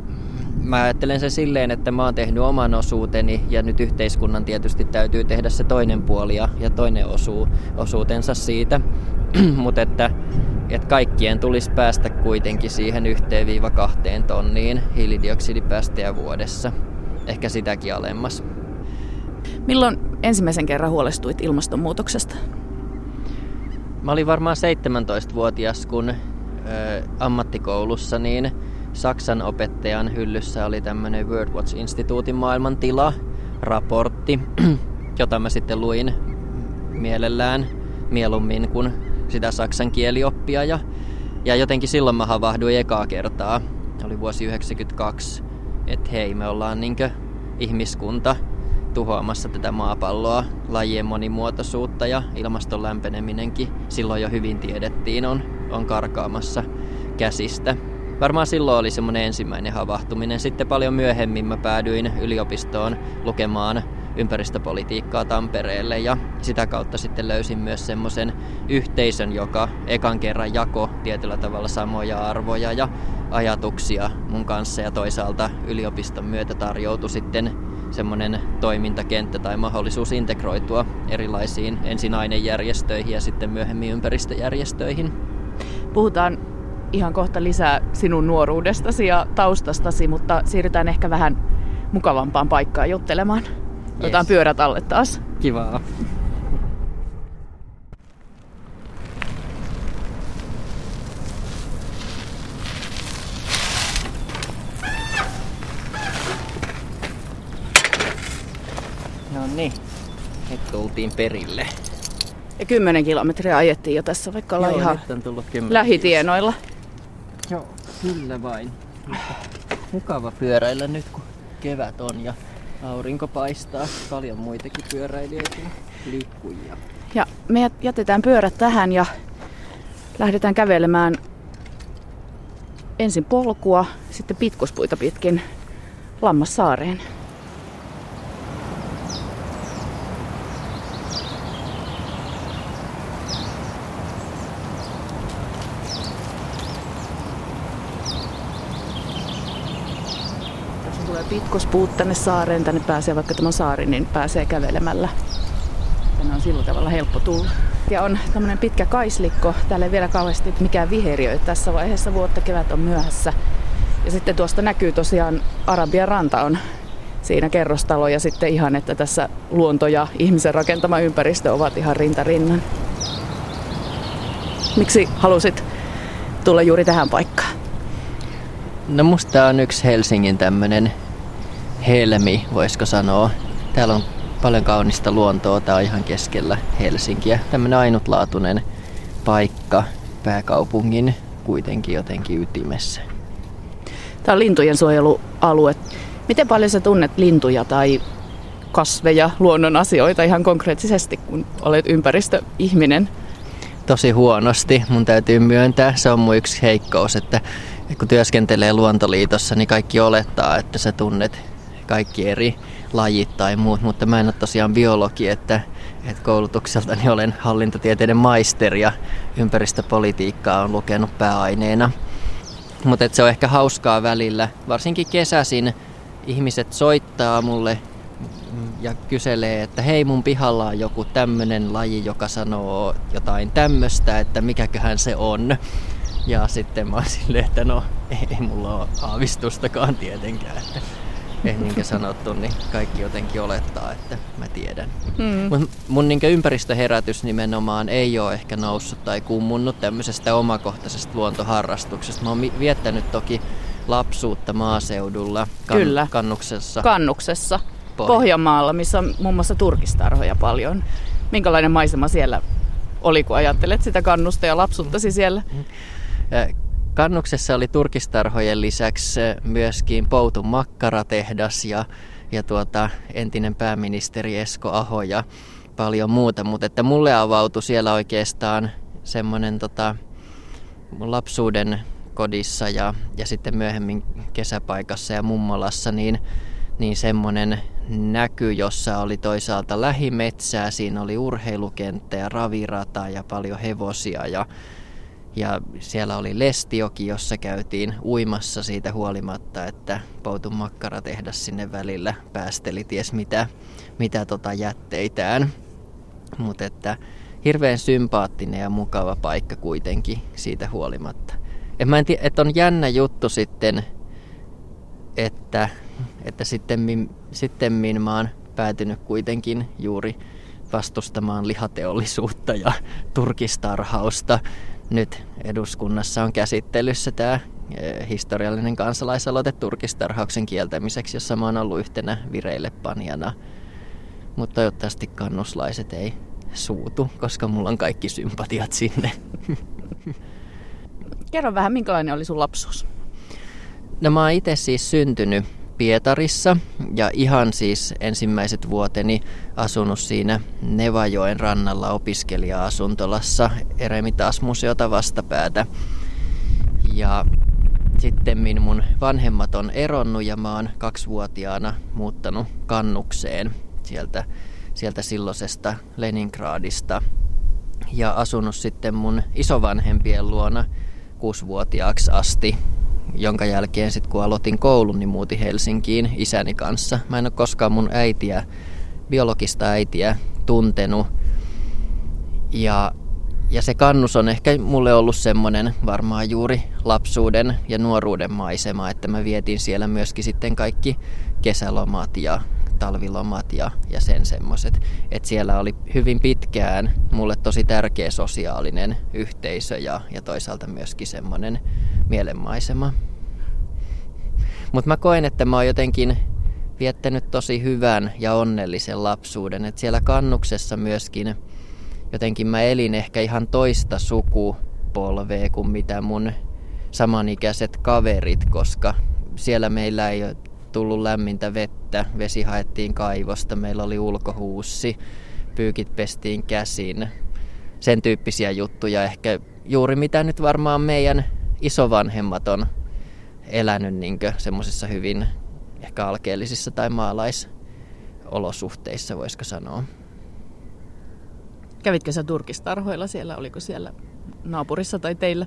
mä ajattelen sen silleen, että mä oon tehnyt oman osuuteni ja nyt yhteiskunnan tietysti täytyy tehdä se toinen puoli ja, ja toinen osu, osuutensa siitä. Mutta että, että kaikkien tulisi päästä kuitenkin siihen yhdestä kahteen tonniin hiilidioksidipäästöjä vuodessa. Ehkä sitäkin alemmas. Milloin ensimmäisen kerran huolestuit ilmastonmuutoksesta? Mä olin varmaan seitsemäntoistavuotias, kun ö, ammattikoulussa niin Saksan opettajan hyllyssä oli tämmöinen Worldwatch-instituutin maailmantila-raportti, jota mä sitten luin mielellään mieluummin kuin sitä saksan kielioppia. Ja, ja jotenkin silloin mä havahduin ekaa kertaa, oli vuosi yhdeksänkymmentäkaksi, että hei, me ollaan niinkö ihmiskunta tuhoamassa tätä maapalloa, lajien monimuotoisuutta ja ilmaston lämpeneminenkin silloin jo hyvin tiedettiin on, on karkaamassa käsistä. Varmaan silloin oli semmoinen ensimmäinen havahtuminen. Sitten paljon myöhemmin mä päädyin yliopistoon lukemaan ympäristöpolitiikkaa Tampereelle ja sitä kautta sitten löysin myös semmoisen yhteisön, joka ekan kerran jakoi tietyllä tavalla samoja arvoja ja ajatuksia mun kanssa ja toisaalta yliopiston myötä tarjoutui sitten semmoinen toimintakenttä tai mahdollisuus integroitua erilaisiin ensin ainejärjestöihin ja sitten myöhemmin ympäristöjärjestöihin. Puhutaan ihan kohta lisää sinun nuoruudestasi ja taustastasi, mutta siirrytään ehkä vähän mukavampaan paikkaan juttelemaan. Otetaan yes. Pyörät alle taas. Kivaa. No niin, nyt tultiin perille. Ja kymmenen kilometriä ajettiin jo tässä, vaikka ollaan ihan lähitienoilla. Joo, kyllä vain. Mukava pyöräillä nyt, kun kevät on ja aurinko paistaa. Paljon muitakin pyöräilijöitä ja liikkujia. Ja me jätetään pyörät tähän ja lähdetään kävelemään ensin polkua, sitten pitkospuita pitkin Lammasaareen. Pitkospuut tänne saareen, tänne pääsee, vaikka tämä on saari, niin pääsee kävelemällä. Tänne on sillä tavalla helppo tulla. Ja on tämmöinen pitkä kaislikko, täällä ei vielä kauheasti mikään viheriö tässä vaiheessa vuotta, kevät on myöhässä. Ja sitten tuosta näkyy tosiaan Arabia ranta on siinä kerrostalo ja sitten ihan, että tässä luonto ja ihmisen rakentama ympäristö ovat ihan rinta rinnan. Miksi halusit tulla juuri tähän paikkaan? No musta tää on yksi Helsingin tämmönen helmi, voisiko sanoa. Täällä on paljon kaunista luontoa, tää on ihan keskellä Helsinkiä. Tämmönen ainutlaatuinen paikka pääkaupungin kuitenkin jotenkin ytimessä. Tää on lintujen suojelualue. Miten paljon sä tunnet lintuja tai kasveja, luonnon asioita ihan konkreettisesti, kun olet ympäristöihminen? tosi huonosti, mun täytyy myöntää. Se on mun yksi heikkous, että kun työskentelee Luontoliitossa, niin kaikki olettaa, että sä tunnet kaikki eri lajit tai muut, mutta mä en ole tosiaan biologi, että, että koulutukseltani olen hallintotieteiden maisteri ja ympäristöpolitiikkaa on lukenut pääaineena. Mutta se on ehkä hauskaa välillä, varsinkin kesäsin ihmiset soittaa mulle ja kyselee, että hei, mun pihalla on joku tämmönen laji, joka sanoo jotain tämmöstä, että mikäköhän se on. Ja sitten mä oon silleen, että no ei mulla ole aavistustakaan tietenkään. Että, niin sanottu, niin kaikki jotenkin olettaa, että mä tiedän. Mm. Mut mun niin ympäristöherätys nimenomaan ei ole ehkä noussut tai kummunnut tämmöisestä omakohtaisesta luontoharrastuksesta. Mä oon viettänyt toki lapsuutta maaseudulla, kan- Kyllä. Kannuksessa. Kannuksessa. Pohjanmaalla, missä on muun muassa turkistarhoja paljon. Minkälainen maisema siellä oli, kun ajattelet sitä kannusta ja lapsuuttasi siellä? Kannuksessa oli turkistarhojen lisäksi myöskin Poutun makkaratehdas ja, ja tuota, entinen pääministeri Esko Aho ja paljon muuta. Mutta että mulle avautui siellä oikeastaan semmoinen tota, mun lapsuuden kodissa ja, ja sitten myöhemmin kesäpaikassa ja mummolassa niin, niin semmoinen näky, jossa oli toisaalta lähimetsää, siinä oli urheilukenttä ja ravirata ja paljon hevosia ja, ja siellä oli Lestioki, jossa käytiin uimassa siitä huolimatta, että Poutun makkaratehdas sinne välillä päästeli ties mitä, mitä tota jätteitään. Mutta että hirveän sympaattinen ja mukava paikka kuitenkin siitä huolimatta. Et mä en tiedä, että on jännä juttu sitten, että, että sittemmin, sittemmin mä oon päätynyt kuitenkin juuri vastustamaan lihateollisuutta ja turkistarhausta. Nyt eduskunnassa on käsittelyssä tämä historiallinen kansalaisaloite turkistarhauksen kieltämiseksi, jossa mä oon ollut yhtenä vireillepanijana. Mutta toivottavasti kannuslaiset ei suutu, koska mulla on kaikki sympatiat sinne. Kerro vähän, minkälainen oli sun lapsuus? No mä oon itse siis syntynyt Pietarissa ja ihan siis ensimmäiset vuoteni asunut siinä Nevajoen rannalla opiskelija-asuntolassa Eremitaas-museota vastapäätä. Ja sitten mun vanhemmat on eronnut ja mä oon kaksivuotiaana muuttanut Kannukseen sieltä, sieltä silloisesta Leningradista ja asunut sitten mun isovanhempien luona kuusivuotiaaksi asti, jonka jälkeen sitten kun aloitin koulun, niin muutin Helsinkiin isäni kanssa. Mä en ole koskaan mun äitiä, biologista äitiä tuntenut. Ja, ja se Kannus on ehkä mulle ollut semmoinen varmaan juuri lapsuuden ja nuoruuden maisema, että mä vietin siellä myöskin sitten kaikki kesälomat ja talvilomat ja, ja sen semmoiset. Että siellä oli hyvin pitkään mulle tosi tärkeä sosiaalinen yhteisö ja, ja toisaalta myöskin semmoinen mielenmaisema. Mutta mä koen, että mä oon jotenkin viettänyt tosi hyvän ja onnellisen lapsuuden. Et siellä Kannuksessa myöskin jotenkin mä elin ehkä ihan toista sukupolvea kuin mitä mun samanikäiset kaverit, koska siellä meillä ei ole tullut lämmintä vettä, vesi haettiin kaivosta, meillä oli ulkohuussi, pyykit pestiin käsin. Sen tyyppisiä juttuja ehkä juuri mitä nyt varmaan meidän isovanhemmat on elänyt niin semmoisissa hyvin ehkä alkeellisissa tai maalaisolosuhteissa, voisiko sanoa. Kävitkö sä turkistarhoilla siellä? Oliko siellä naapurissa tai teillä?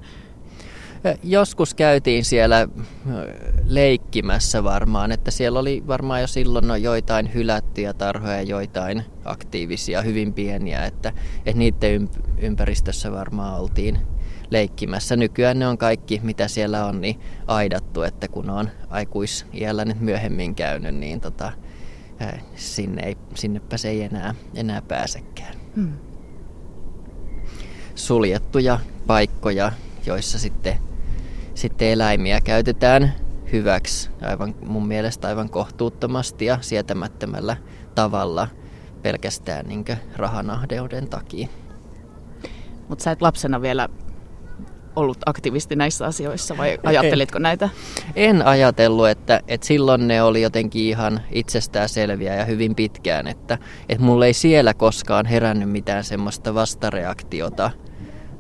Joskus käytiin siellä leikkimässä varmaan, että siellä oli varmaan jo silloin no joitain hylättyjä tarhoja, joitain aktiivisia, hyvin pieniä, että, että niiden ympäristössä varmaan oltiin leikkimässä. Nykyään ne on kaikki, mitä siellä on, niin aidattu, että kun on aikuisiällä nyt myöhemmin käynyt, niin tota, sinne ei, sinnepä se ei enää, enää pääsekään. Hmm. Suljettuja paikkoja, joissa sitten, sitten eläimiä käytetään hyväksi aivan, mun mielestä aivan kohtuuttomasti ja sietämättömällä tavalla pelkästään niin kuin rahanahdeuden takia. Mutta sä et lapsena vielä ollut aktivisti näissä asioissa vai ajattelitko en, näitä? En ajatellut, että, että silloin ne oli jotenkin ihan itsestäänselviä ja hyvin pitkään, että, että mulla ei siellä koskaan herännyt mitään semmoista vastareaktiota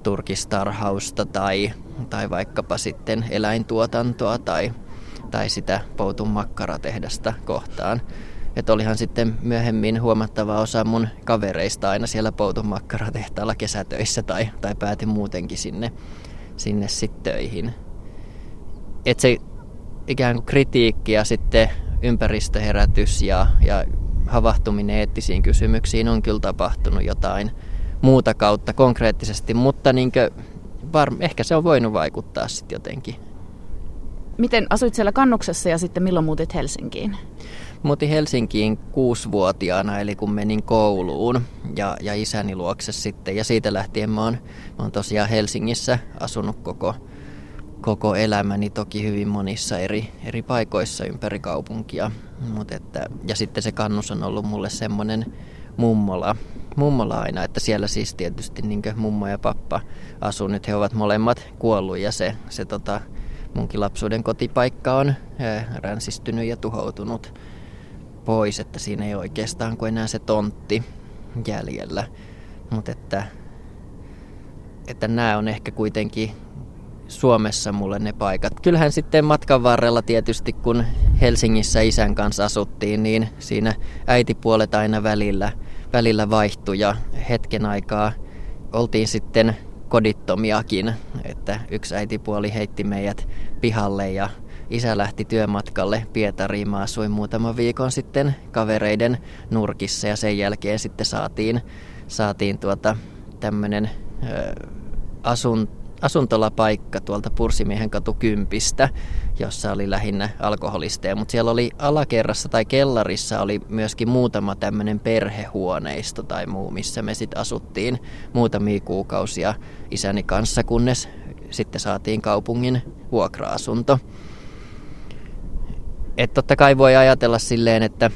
turkistarhausta tai, tai vaikkapa sitten eläintuotantoa tai, tai sitä Poutun makkaratehdasta kohtaan. Että olihan sitten myöhemmin huomattava osa mun kavereista aina siellä Poutun makkaratehtaalla kesätöissä tai, tai päätin muutenkin sinne, sinne sitten töihin. Että se ikään kuin kritiikki ja sitten ympäristöherätys ja, ja havahtuminen eettisiin kysymyksiin on kyllä tapahtunut jotain muuta kautta konkreettisesti, mutta niinkö, var, ehkä se on voinut vaikuttaa sitten jotenkin. Miten asuit siellä Kannuksessa ja sitten milloin muutit Helsinkiin? Muutin Helsinkiin kuusivuotiaana, eli kun menin kouluun ja, ja isäni luokse sitten. Ja siitä lähtien mä oon, mä oon tosiaan Helsingissä asunut koko, koko elämäni, toki hyvin monissa eri, eri paikoissa ympäri kaupunkia. Mut että, ja sitten se Kannus on ollut mulle semmoinen mummola, mummola aina, että siellä siis tietysti niinkö mummo ja pappa asuu. Nyt he ovat molemmat kuollut ja se, se tota, munkin lapsuuden kotipaikka on ränsistynyt ja tuhoutunut pois, että siinä ei oikeastaan kuin enää se tontti jäljellä. Mutta että, että nämä on ehkä kuitenkin Suomessa mulle ne paikat. Kyllähän sitten matkan varrella tietysti, kun Helsingissä isän kanssa asuttiin, niin siinä äitipuolet aina välillä, välillä vaihtui ja hetken aikaa oltiin sitten kodittomiakin, että yksi äitipuoli heitti meidät pihalle ja isä lähti työmatkalle Pietariin. Mä asuin muutaman viikon sitten kavereiden nurkissa ja sen jälkeen sitten saatiin, saatiin tuota tämmönen ö, asun, asuntolapaikka tuolta Pursimiehenkatu kympistä, jossa oli lähinnä alkoholisteja, mutta siellä oli alakerrassa tai kellarissa oli myöskin muutama tämmöinen perhehuoneisto tai muu, missä me sitten asuttiin muutamia kuukausia isäni kanssa, kunnes sitten saatiin kaupungin vuokra-asunto. Et totta kai voi ajatella silleen, että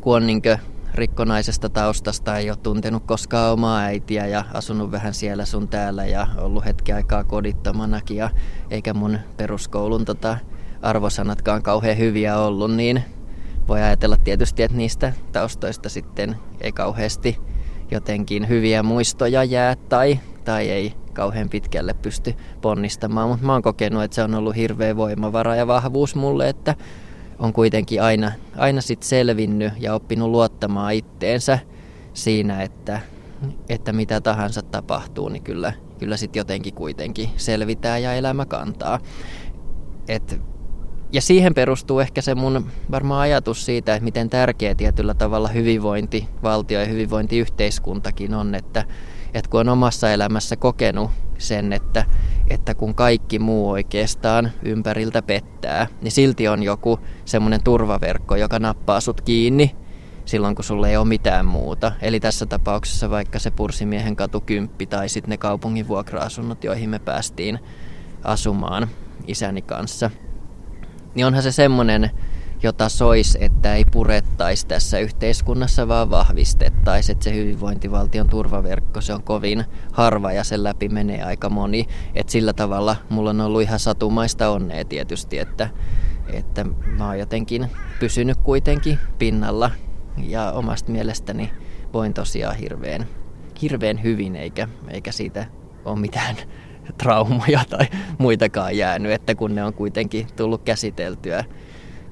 kun on niinkö rikkonaisesta taustasta, ei ole tuntenut koskaan omaa äitiä ja asunut vähän siellä sun täällä ja ollut hetki aikaa kodittomanakin ja eikä mun peruskoulun tota arvosanatkaan kauhean hyviä ollut, niin voi ajatella tietysti, että niistä taustoista sitten ei kauheasti jotenkin hyviä muistoja jää tai, tai ei kauhean pitkälle pysty ponnistamaan, mutta mä oon kokenut, että se on ollut hirveä voimavara ja vahvuus mulle, että on kuitenkin aina, aina sit selvinnyt ja oppinut luottamaan itteensä siinä, että, että mitä tahansa tapahtuu, niin kyllä, kyllä sit jotenkin kuitenkin selvitään ja elämä kantaa. Et, ja siihen perustuu ehkä se mun varmaan ajatus siitä, että miten tärkeä tietyllä tavalla hyvinvointivaltio ja hyvinvointiyhteiskuntakin on, että että kun on omassa elämässä kokenut sen, että, että kun kaikki muu oikeastaan ympäriltä pettää, niin silti on joku semmoinen turvaverkko, joka nappaa sut kiinni silloin, kun sulla ei ole mitään muuta. Eli tässä tapauksessa vaikka se Pursimiehenkatu kymppi tai sitten ne kaupungin vuokra-asunnot, joihin me päästiin asumaan isäni kanssa. Niin onhan se semmoinen, jota sois, että ei purettaisi tässä yhteiskunnassa, vaan vahvistettaisiin, että se hyvinvointivaltion turvaverkko, se on kovin harva ja sen läpi menee aika moni. Että sillä tavalla mulla on ollut ihan satumaista onnea tietysti, että, että mä oon jotenkin pysynyt kuitenkin pinnalla ja omasta mielestäni voin tosiaan hirveän, hirveän hyvin, eikä, eikä siitä ole mitään traumoja tai muitakaan jäänyt, että kun ne on kuitenkin tullut käsiteltyä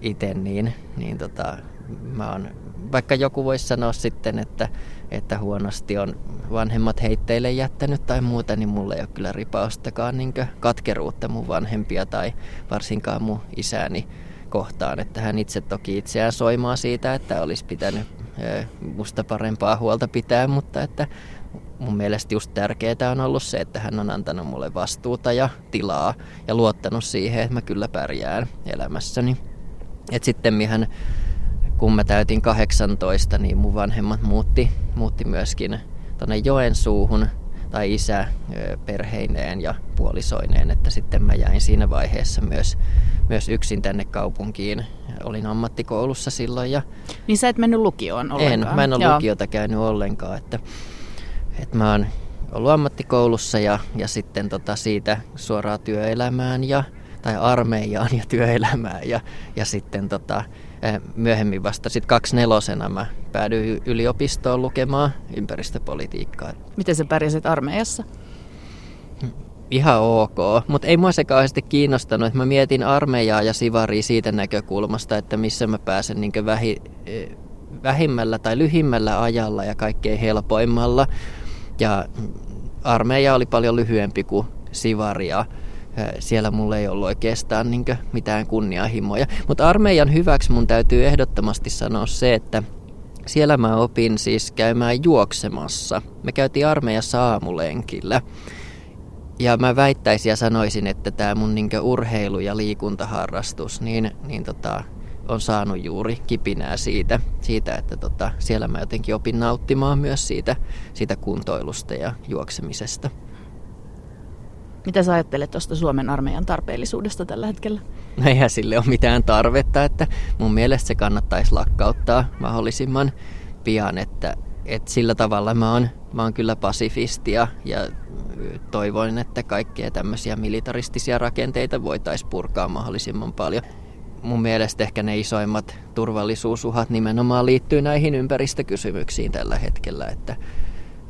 itse, niin, niin tota, mä oon, vaikka joku voisi sanoa sitten, että, että huonosti on vanhemmat heitteille jättänyt tai muuta, niin mulla ei ole kyllä ripaustakaan niinkö katkeruutta mun vanhempia tai varsinkaan mun isääni kohtaan. Että hän itse toki itseään soimaa siitä, että olisi pitänyt musta parempaa huolta pitää, mutta että mun mielestä just tärkeää on ollut se, että hän on antanut mulle vastuuta ja tilaa ja luottanut siihen, että mä kyllä pärjään elämässäni. Et sitten mihän, kun mä täytin kahdeksantoista, niin mun vanhemmat muutti, muutti myöskin tuonne Joensuuhun, tai isä perheineen ja puolisoineen, että sitten mä jäin siinä vaiheessa myös, myös yksin tänne kaupunkiin. Olin ammattikoulussa silloin. Ja niin sä et mennyt lukioon ollenkaan? En, mä en ole Joo. lukiota käynyt ollenkaan. Että, että mä oon ollut ammattikoulussa ja, ja sitten tota siitä suoraan työelämään ja tai armeijaan ja työelämään ja, ja sitten tota, myöhemmin vasta sitten kaksnelosena mä päädyin yliopistoon lukemaan ympäristöpolitiikkaa. Miten sä pärjäsit armeijassa? ihan ok, mutta ei mua se kauheasti kiinnostanut, että mä mietin armeijaa ja sivaria siitä näkökulmasta, että missä mä pääsen niin kuin vähi, vähimmällä tai lyhimmällä ajalla ja kaikkein helpoimmalla. Ja armeija oli paljon lyhyempi kuin sivaria. Siellä mulla ei ollut oikeastaan niin kuin mitään kunnianhimoja. Mutta armeijan hyväksi mun täytyy ehdottomasti sanoa se, että siellä mä opin siis käymään juoksemassa. Me käytiin armeijassa aamulenkillä. Ja mä väittäisin ja sanoisin, että tämä mun niin kuin urheilu- ja liikuntaharrastus niin, niin tota, on saanut juuri kipinää siitä, siitä että tota, siellä mä jotenkin opin nauttimaan myös siitä, siitä kuntoilusta ja juoksemisesta. Mitä sä ajattelet tuosta Suomen armeijan tarpeellisuudesta tällä hetkellä? No eihän sille ole mitään tarvetta, että mun mielestä se kannattaisi lakkauttaa mahdollisimman pian, että, että sillä tavalla mä oon, mä oon kyllä pasifisti ja toivoin, että kaikkia tämmöisiä militaristisia rakenteita voitaisiin purkaa mahdollisimman paljon. Mun mielestä ehkä ne isoimmat turvallisuusuhat nimenomaan liittyy näihin ympäristökysymyksiin tällä hetkellä, että,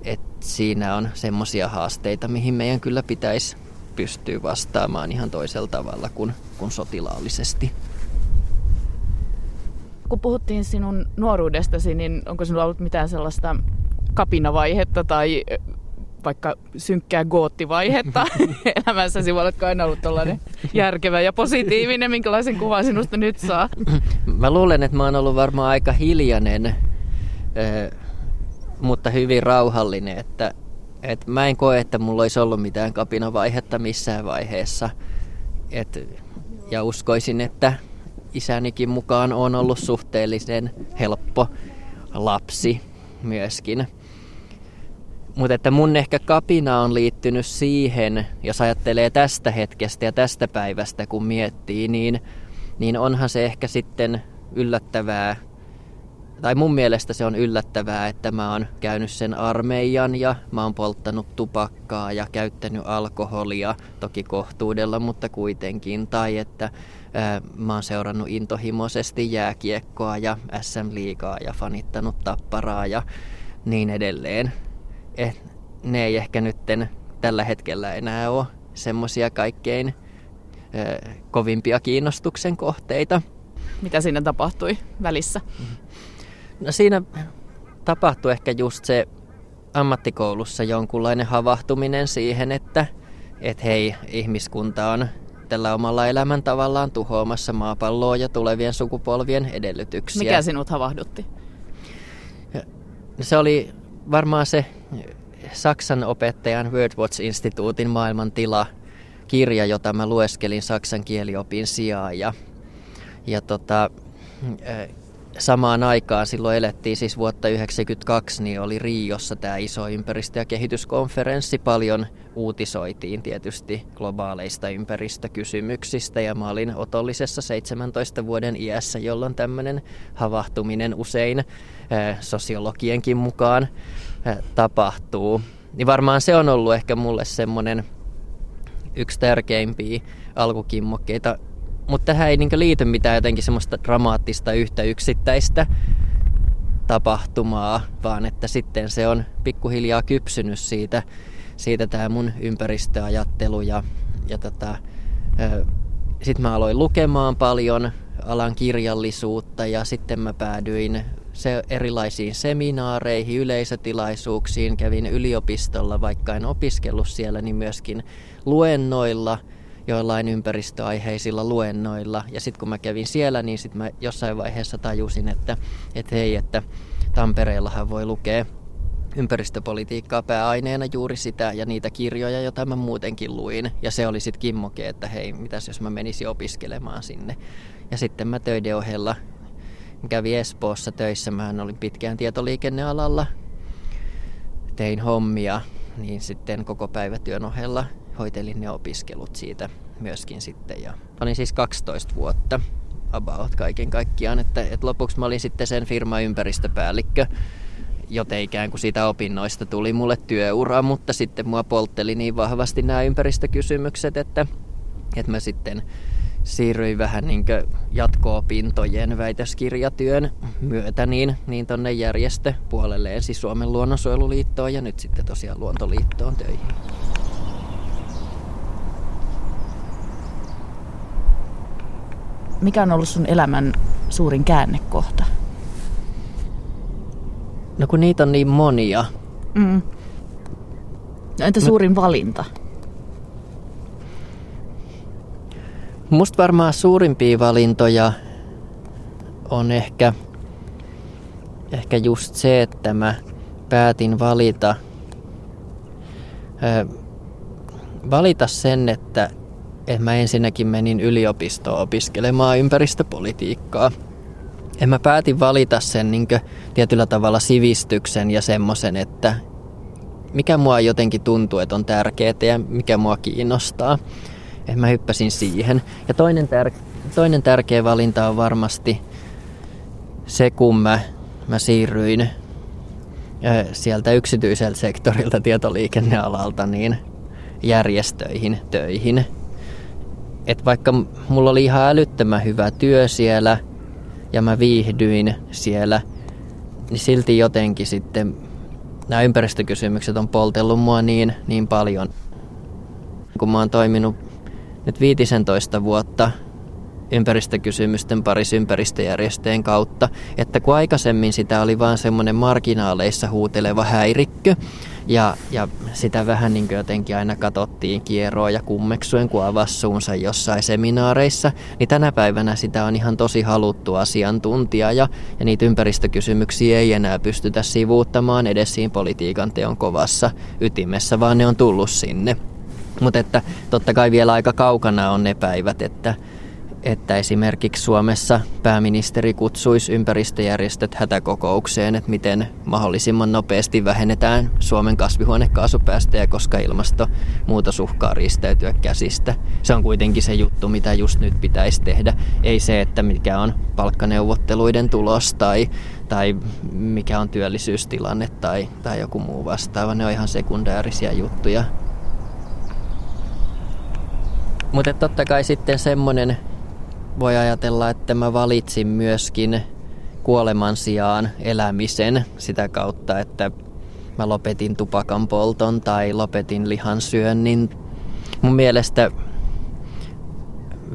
että siinä on semmoisia haasteita, mihin meidän kyllä pitäisi pystyä vastaamaan ihan toisella tavalla kuin, kuin sotilaallisesti. Kun puhuttiin sinun nuoruudestasi, niin onko sinulla ollut mitään sellaista kapinavaihetta tai vaikka synkkää goottivaihetta elämässäsi? Oletko aina ollut tollainen järkevä ja positiivinen? Minkälaisen kuvan sinusta nyt saa? Mä luulen, että mä oon ollut varmaan aika hiljainen, mutta hyvin rauhallinen. Että, että mä en koe, että mulla olisi ollut mitään kapinavaihetta missään vaiheessa. Et, ja uskoisin, että isänikin mukaan on ollut suhteellisen helppo lapsi myöskin. Mutta että mun ehkä kapina on liittynyt siihen, jos ajattelee tästä hetkestä ja tästä päivästä, kun miettii, niin, niin onhan se ehkä sitten yllättävää, tai mun mielestä se on yllättävää, että mä oon käynyt sen armeijan ja mä oon polttanut tupakkaa ja käyttänyt alkoholia, toki kohtuudella, mutta kuitenkin. Tai että ää, mä oon seurannut intohimoisesti jääkiekkoa ja äs äm-liigaa ja fanittanut Tapparaa ja niin edelleen. Et ne ei ehkä nytten tällä hetkellä enää ole semmoisia kaikkein ö, kovimpia kiinnostuksen kohteita. Mitä siinä tapahtui välissä? No siinä tapahtui ehkä just se ammattikoulussa jonkunlainen havahtuminen siihen, että et hei, ihmiskunta on tällä omalla elämäntavallaan tuhoamassa maapalloa ja tulevien sukupolvien edellytyksiä. Mikä sinut havahdutti? Se oli varmaan se Saksan opettajan Worldwatch-instituutin maailmantila-kirja, jota mä lueskelin saksan kieliopin sijaan. Ja, ja tota, samaan aikaan silloin elettiin siis vuotta yhdeksänkymmentäkaksi, niin oli Riossa tämä iso ympäristö- ja kehityskonferenssi. Paljon uutisoitiin tietysti globaaleista ympäristökysymyksistä ja mä olin otollisessa seitsemäntoista vuoden iässä, jolloin tämmöinen havahtuminen usein sosiologienkin mukaan tapahtuu. Niin varmaan se on ollut ehkä mulle semmoinen yksi tärkeimpiä alkukimmokkeita. Mutta tähän ei niinku liity mitään jotenkin semmoista dramaattista yhtä yksittäistä tapahtumaa, vaan että sitten se on pikkuhiljaa kypsynyt siitä, siitä tämä mun ympäristöajattelu. Ja, ja tota, sitten mä aloin lukemaan paljon alan kirjallisuutta ja sitten mä päädyin Se erilaisiin seminaareihin, yleisötilaisuuksiin, kävin yliopistolla, vaikka en opiskellut siellä, niin myöskin luennoilla, joillain ympäristöaiheisilla luennoilla. Ja sitten kun mä kävin siellä, niin sitten mä jossain vaiheessa tajusin, että, että hei, että Tampereellahan voi lukea ympäristöpolitiikkaa pääaineena juuri sitä ja niitä kirjoja, joita mä muutenkin luin. Ja se oli sitten kimmoke, että hei, mitäs jos mä menisin opiskelemaan sinne. Ja sitten mä töiden ohella kävin Espoossa töissä, mähän olin pitkään tietoliikennealalla, tein hommia, niin sitten koko päivä työn ohella hoitelin ne opiskelut siitä myöskin sitten. Ja olin siis kaksitoista vuotta about kaiken kaikkiaan, että, että lopuksi mä olin sitten sen firman ympäristöpäällikkö, joten ikään kuin siitä opinnoista tuli mulle työura, mutta sitten mua poltteli niin vahvasti nämä ympäristökysymykset, että, että mä sitten siirryin vähän niin jatko-opintojen väitöskirjatyön myötä niin, niin tuonne järjestöpuolelle, ensin Suomen Luonnonsuojeluliittoon ja nyt sitten tosiaan Luontoliittoon töihin. Mikä on ollut sun elämän suurin käännekohta? No kun niitä on niin monia. Mm. No entä suurin no. valinta? Musta varmaan suurimpia valintoja on ehkä, ehkä just se, että mä päätin valita, ö, valita sen, että et mä ensinnäkin menin yliopistoon opiskelemaan ympäristöpolitiikkaa. En mä päätin valita sen niinkö tietyllä tavalla sivistyksen ja semmoisen, että mikä mua jotenkin tuntuu, että on tärkeää ja mikä mua kiinnostaa. En mä hyppäsin siihen. Ja toinen, tär- toinen tärkeä valinta on varmasti se, kun mä, mä siirryin äh, sieltä yksityiseltä sektorilta tietoliikennealalta niin järjestöihin, töihin. Et vaikka mulla oli ihan älyttömän hyvä työ siellä ja mä viihdyin siellä, niin silti jotenkin sitten nämä ympäristökysymykset on poltellut mua niin, niin paljon. Kun mä oon toiminut nyt viisitoista vuotta ympäristökysymysten parissa ympäristöjärjestöjen kautta, että kun aikaisemmin sitä oli vaan semmoinen marginaaleissa huuteleva häirikkö, ja, ja sitä vähän niin jotenkin aina katsottiin kieroa ja kummeksuen, kun avasi suunsa jossain seminaareissa, niin tänä päivänä sitä on ihan tosi haluttu asiantuntija, ja, ja niitä ympäristökysymyksiä ei enää pystytä sivuuttamaan edes siinä politiikan teon kovassa ytimessä, vaan ne on tullut sinne. Mutta että totta kai vielä aika kaukana on ne päivät, että että esimerkiksi Suomessa pääministeri kutsuisi ympäristöjärjestöt hätäkokoukseen, että miten mahdollisimman nopeasti vähennetään Suomen kasvihuonekaasupäästöjä, koska ilmastonmuutos uhkaa riistäytyä käsistä. Se on kuitenkin se juttu, mitä just nyt pitäisi tehdä. Ei se, että mikä on palkkaneuvotteluiden tulos tai, tai mikä on työllisyystilanne tai, tai joku muu vastaava. Ne on ihan sekundäärisiä juttuja. Mutta totta kai sitten semmoinen... Voi ajatella, että mä valitsin myöskin kuoleman sijaan elämisen sitä kautta, että mä lopetin tupakan polton tai lopetin lihansyönnin. Mun mielestä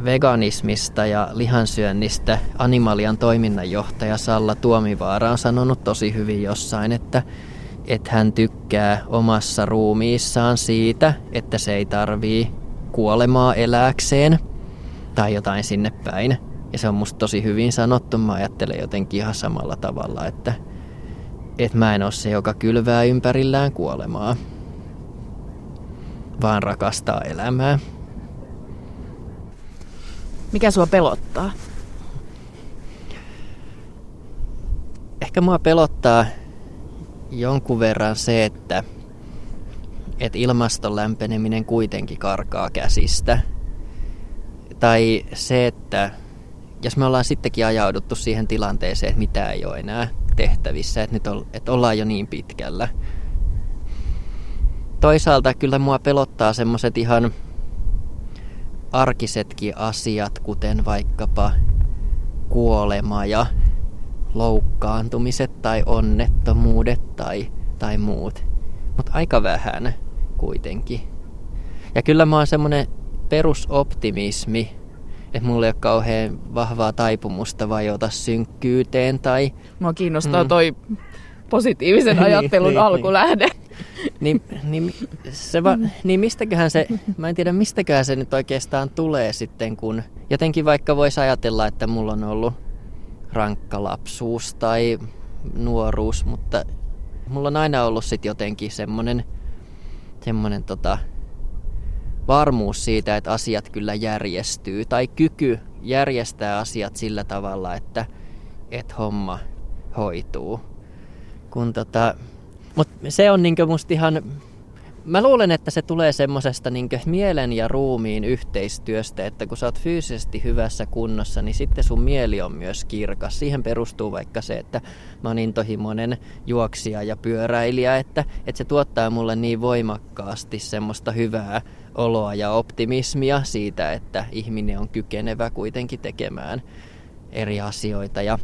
veganismista ja lihansyönnistä Animalian toiminnanjohtaja Salla Tuomivaara on sanonut tosi hyvin jossain, että, että hän tykkää omassa ruumiissaan siitä, että se ei tarvii kuolemaa elääkseen. Tai jotain sinne päin. Ja se on musta tosi hyvin sanottu. Mä ajattelen jotenkin ihan samalla tavalla, että, että mä en ole se, joka kylvää ympärillään kuolemaa, vaan rakastaa elämää. Mikä sua pelottaa? Ehkä mua pelottaa jonkun verran se, että, että ilmaston lämpeneminen kuitenkin karkaa käsistä. Tai se, että jos me ollaan sittenkin ajauduttu siihen tilanteeseen, että mitä ei ole enää tehtävissä, että nyt on, että ollaan jo niin pitkällä. Toisaalta kyllä mua pelottaa semmoiset ihan arkisetkin asiat, kuten vaikkapa kuolema ja loukkaantumiset tai onnettomuudet tai, tai muut. Mutta aika vähän kuitenkin. Ja kyllä mä oon semmoinen... perusoptimismi, että mulla ei ole kauhean vahvaa taipumusta vajota synkkyyteen tai... Mua kiinnostaa mm. toi positiivisen ajattelun niin, alkulähde. Niin, niin, se va, niin mistäköhän se, mä en tiedä mistäköhän se nyt oikeastaan tulee sitten, kun jotenkin vaikka voisi ajatella, että mulla on ollut rankka lapsuus tai nuoruus, mutta mulla on aina ollut sitten jotenkin semmonen, semmonen tota... varmuus siitä, että asiat kyllä järjestyy, tai kyky järjestää asiat sillä tavalla, että, että homma hoituu. Kun tota, mutta se on niinkö musta ihan, mä luulen, että se tulee semmosesta niinkö mielen ja ruumiin yhteistyöstä, että kun sä oot fyysisesti hyvässä kunnossa, niin sitten sun mieli on myös kirkas. Siihen perustuu vaikka se, että mä oon intohimoinen juoksija ja pyöräilijä, että, että se tuottaa mulle niin voimakkaasti semmoista hyvää oloa ja optimismia siitä, että ihminen on kykenevä kuitenkin tekemään eri asioita. Ja,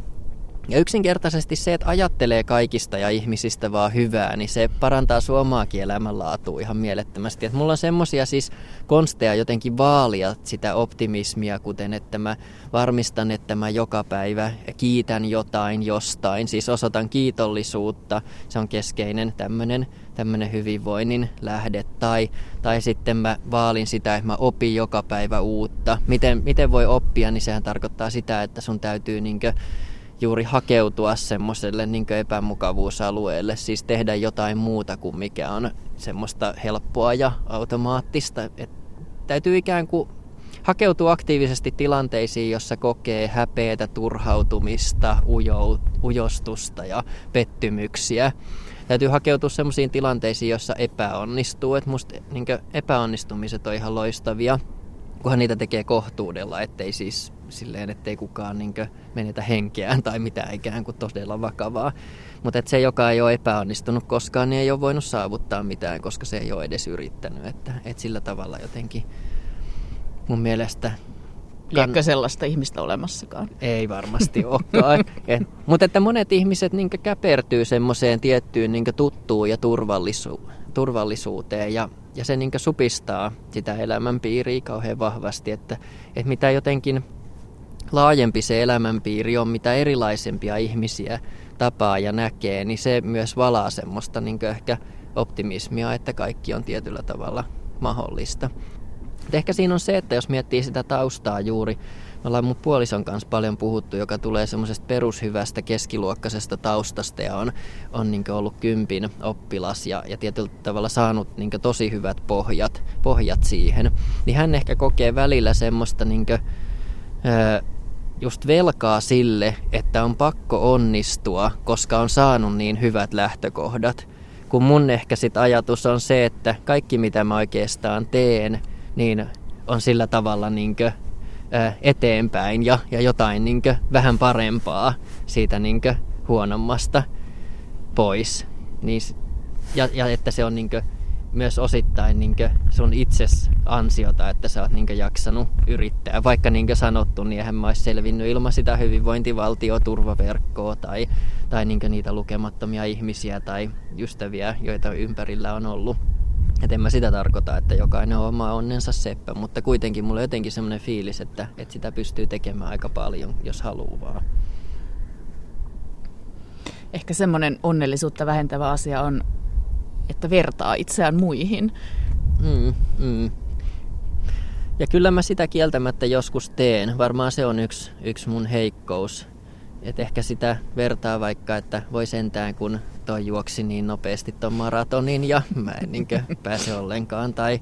Ja yksinkertaisesti se, että ajattelee kaikista ja ihmisistä vaan hyvää, niin se parantaa sun omaakin elämänlaatua ihan mielettömästi. Et mulla on semmoisia siis konsteja jotenkin vaalia sitä optimismia, kuten että mä varmistan, että mä joka päivä kiitän jotain jostain. Siis osoitan kiitollisuutta, se on keskeinen tämmöinen tämmöinen hyvinvoinnin lähde. Tai, tai sitten mä vaalin sitä, että mä opin joka päivä uutta. Miten, miten voi oppia, niin sehän tarkoittaa sitä, että sun täytyy niinkö juuri hakeutua semmoiselle niin kuin epämukavuusalueelle, siis tehdä jotain muuta kuin mikä on semmoista helppoa ja automaattista. Et täytyy ikään kuin hakeutua aktiivisesti tilanteisiin, jossa kokee häpeätä, turhautumista, ujo, ujostusta ja pettymyksiä. Täytyy hakeutua semmoisiin tilanteisiin, jossa epäonnistuu. Et musta niin kuin epäonnistumiset on ihan loistavia, kunhan niitä tekee kohtuudella, ettei siis silleen, ettei kukaan niin kuin menetä henkeään tai mitään ikään kuin todella vakavaa. Mutta se, joka ei ole epäonnistunut koskaan, niin ei ole voinut saavuttaa mitään, koska se ei ole edes yrittänyt. Että, et sillä tavalla jotenkin mun mielestä... Liekö sellaista ihmistä olemassakaan? Ei varmasti olekaan. Mutta että monet ihmiset niin kuin käpertyy semmoiseen tiettyyn niin kuin tuttuun ja turvallisu- turvallisuuteen ja Ja se niin kuin supistaa sitä elämänpiiriä kauhean vahvasti, että, että mitä jotenkin laajempi se elämänpiiri on, mitä erilaisempia ihmisiä tapaa ja näkee, niin se myös valaa semmoista niin kuin ehkä optimismia, että kaikki on tietyllä tavalla mahdollista. Et ehkä siinä on se, että jos miettii sitä taustaa juuri, me ollaan mun puolison kanssa paljon puhuttu, joka tulee semmoisesta perushyvästä keskiluokkaisesta taustasta ja on, on niin kuin ollut kympin oppilas ja, ja tietyllä tavalla saanut niin kuin tosi hyvät pohjat, pohjat siihen. Niin hän ehkä kokee välillä semmoista niin kuin, ö, just velkaa sille, että on pakko onnistua, koska on saanut niin hyvät lähtökohdat. Kun mun ehkä sit ajatus on se, että kaikki mitä mä oikeastaan teen, niin on sillä tavalla niin kuin eteenpäin ja, ja jotain niin kuin vähän parempaa siitä niin kuin huonommasta pois. Niin, ja, ja että se on niin kuin myös osittain niin kuin sun itses ansiota, että sä oot niin kuin jaksanut yrittää. Vaikka niin kuin sanottu, niin eihän mä ois selvinnyt ilman sitä hyvinvointivaltio, turvaverkkoa tai, tai niin kuin niitä lukemattomia ihmisiä tai ystäviä, joita ympärillä on ollut. Et en mä sitä tarkoita, että jokainen on oma onnensa seppä, mutta kuitenkin mulla on jotenkin semmoinen fiilis, että, että sitä pystyy tekemään aika paljon, jos haluaa vaan. Ehkä semmoinen onnellisuutta vähentävä asia on, että vertaa itseään muihin. Mm, mm. Ja kyllä mä sitä kieltämättä joskus teen. Varmaan se on yksi, yksi mun heikkous. Et ehkä sitä vertaa vaikka, että voi sentään kun toi juoksi niin nopeasti ton maratonin ja mä en niinkö pääse ollenkaan. Tai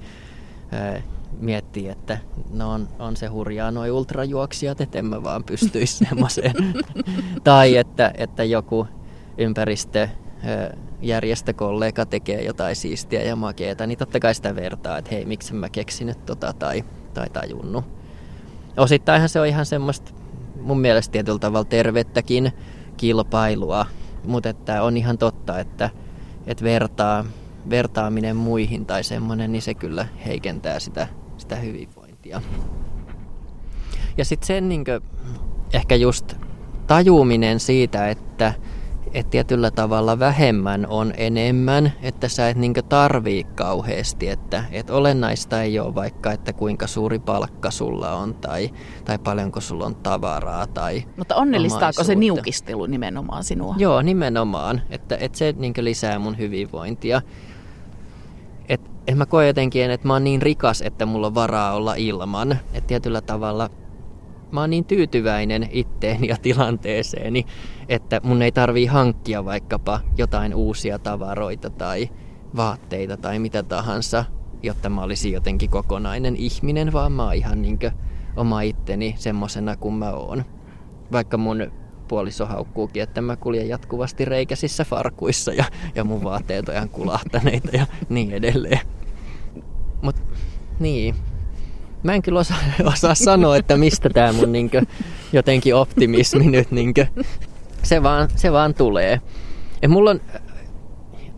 ää, miettii, että no on, on se hurjaa noi ultrajuoksijat, et en mä vaan pystyis semmoseen. Tai että, että joku ympäristö... Ää, järjestökollega tekee jotain siistiä ja makeeta, niin totta kai sitä vertaa, että hei, miksi mä keksinyt tota tai, tai tajunnut. Osittainhan se on ihan semmoista mun mielestä tietyllä tavalla tervettäkin kilpailua, mutta että on ihan totta, että, että vertaa, vertaaminen muihin tai semmoinen, niin se kyllä heikentää sitä, sitä hyvinvointia. Ja sitten sen niin kuin, ehkä just tajuuminen siitä, että että tietyllä tavalla vähemmän on enemmän, että sä et niinkö tarvii kauheasti, että et olennaista ei ole vaikka, että kuinka suuri palkka sulla on tai, tai paljonko sulla on tavaraa tai mutta onnellistaako se niukistelu nimenomaan sinua? Joo, nimenomaan, että et se niinkö lisää mun hyvinvointia. Et, et mä koen jotenkin, että mä oon niin rikas, että mulla on varaa olla ilman, että tietyllä tavalla... Mä oon niin tyytyväinen itteeni ja tilanteeseeni, että mun ei tarvii hankkia vaikkapa jotain uusia tavaroita tai vaatteita tai mitä tahansa, jotta mä olisin jotenkin kokonainen ihminen, vaan mä oon ihan niinkö oma itteni semmosena kuin mä oon. Vaikka mun puoliso haukkuukin, että mä kuljen jatkuvasti reikäisissä farkuissa ja, ja mun vaatteet on ihan kulahtaneita ja niin edelleen. Mut niin. Mä en kyllä osaa, osaa sanoa, että mistä tää mun niinkö jotenkin optimismi nyt niinkö, se vaan, se vaan tulee. Ja mulla on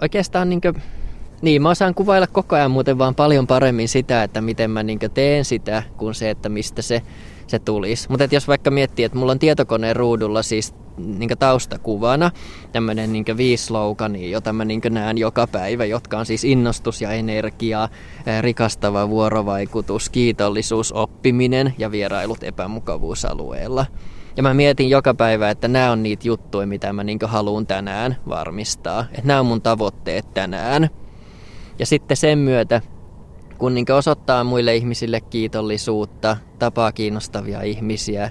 oikeastaan niinkö Niin, mä osaan kuvailla koko ajan muuten vaan paljon paremmin sitä, että miten mä niinkö teen sitä, kuin se, että mistä se, se tulisi. Mutta jos vaikka miettii, että mulla on tietokoneen ruudulla siis niinkö taustakuvana tämmöinen niinkö viisloukani, jota mä niinkö näen joka päivä, jotka on siis innostus ja energia, rikastava vuorovaikutus, kiitollisuus, oppiminen ja vierailut epämukavuusalueella. Ja mä mietin joka päivä, että nämä on niitä juttuja, mitä mä niinkö haluan tänään varmistaa. Että nämä on mun tavoitteet tänään. Ja sitten sen myötä, kun niinkö osoittaa muille ihmisille kiitollisuutta, tapaa kiinnostavia ihmisiä,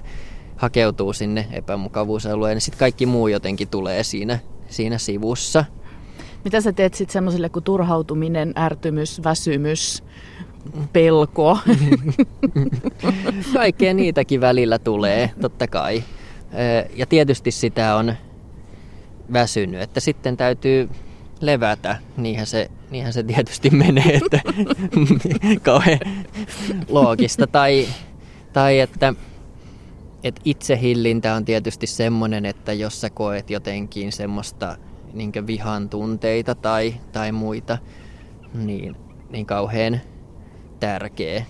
hakeutuu sinne epämukavuusalueen, niin sitten kaikki muu jotenkin tulee siinä, siinä sivussa. Mitä sä teet sitten semmoiselle kuin turhautuminen, ärtymys, väsymys, pelko? Kaikkea niitäkin välillä tulee, totta kai. Ja tietysti sitä on väsynyt, että sitten täytyy levätä. Niinhän se, niinhän se tietysti menee, että kauhean loogista. Tai, tai että... Et itsehillintä on tietysti semmoinen, että jos sä koet jotenkin semmoista niinkö vihan tunteita tai, tai muita, niin, niin kauhean tärkeä.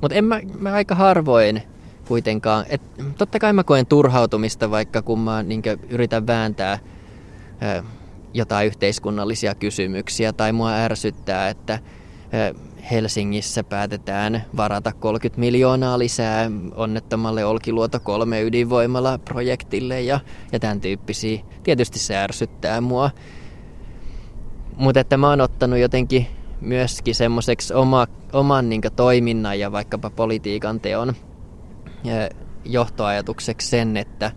Mutta en mä, mä aika harvoin kuitenkaan. Et, totta kai mä koen turhautumista, vaikka kun mä niinkö yritän vääntää ö, jotain yhteiskunnallisia kysymyksiä tai mua ärsyttää, että... Ö, Helsingissä päätetään varata kolmekymmentä miljoonaa lisää onnettomalle Olkiluoto kolme ydinvoimala projektille ja, ja tämän tyyppisiä. Tietysti se ärsyttää mua. Mutta että mä oon ottanut jotenkin myöskin semmoiseksi oma, oman niinkö toiminnan ja vaikkapa politiikan teon johtoajatukseksi sen, että,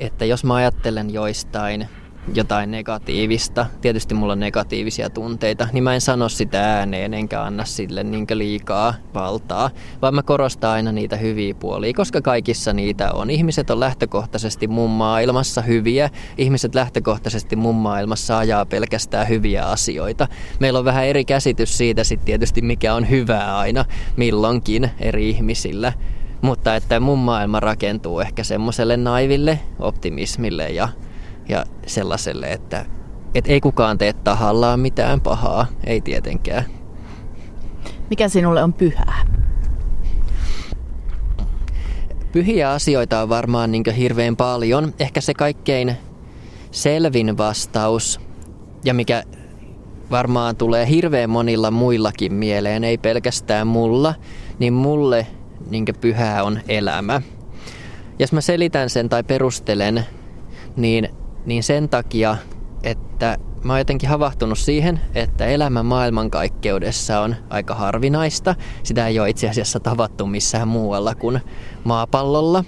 että jos mä ajattelen joistain jotain negatiivista, tietysti mulla on negatiivisia tunteita, niin mä en sano sitä ääneen enkä anna sille niinkö liikaa valtaa, vaan mä korostan aina niitä hyviä puolia, koska kaikissa niitä on. Ihmiset on lähtökohtaisesti mun maailmassa hyviä, ihmiset lähtökohtaisesti mun maailmassa ajaa pelkästään hyviä asioita. Meillä on vähän eri käsitys siitä sitten tietysti, mikä on hyvää aina milloinkin eri ihmisillä. Mutta että mun maailma rakentuu ehkä semmoiselle naiville optimismille ja Ja sellaiselle, että, että ei kukaan tee tahallaan mitään pahaa, ei tietenkään. Mikä sinulle on pyhää? Pyhiä asioita on varmaan niinkö hirveän paljon. Ehkä se kaikkein selvin vastaus, ja mikä varmaan tulee hirveän monilla muillakin mieleen, ei pelkästään mulla, niin mulle niinkö pyhää on elämä. Jos mä selitän sen tai perustelen, niin... Niin sen takia, että mä oon jotenkin havahtunut siihen, että elämä maailmankaikkeudessa on aika harvinaista. Sitä ei ole itse asiassa tavattu missään muualla kuin maapallolla.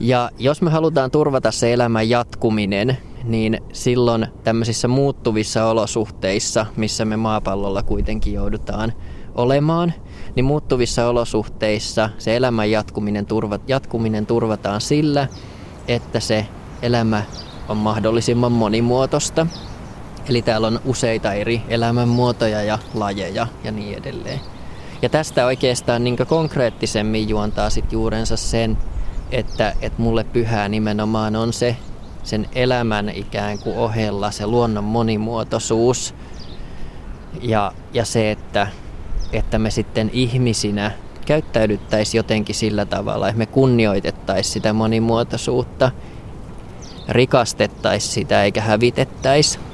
Ja jos me halutaan turvata se elämän jatkuminen, niin silloin tämmöisissä muuttuvissa olosuhteissa, missä me maapallolla kuitenkin joudutaan olemaan, niin muuttuvissa olosuhteissa se elämän jatkuminen, turva, jatkuminen turvataan sillä, että se elämä on mahdollisimman monimuotoista. Eli täällä on useita eri elämänmuotoja ja lajeja ja niin edelleen. Ja tästä oikeastaan niin konkreettisemmin juontaa sit juurensa sen, että et mulle pyhää nimenomaan on se sen elämän ikään kuin ohella se luonnon monimuotoisuus ja, ja se, että, että me sitten ihmisinä käyttäydyttäisiin jotenkin sillä tavalla, että me kunnioitettaisiin sitä monimuotoisuutta, rikastettaisiin sitä eikä hävitettäisi.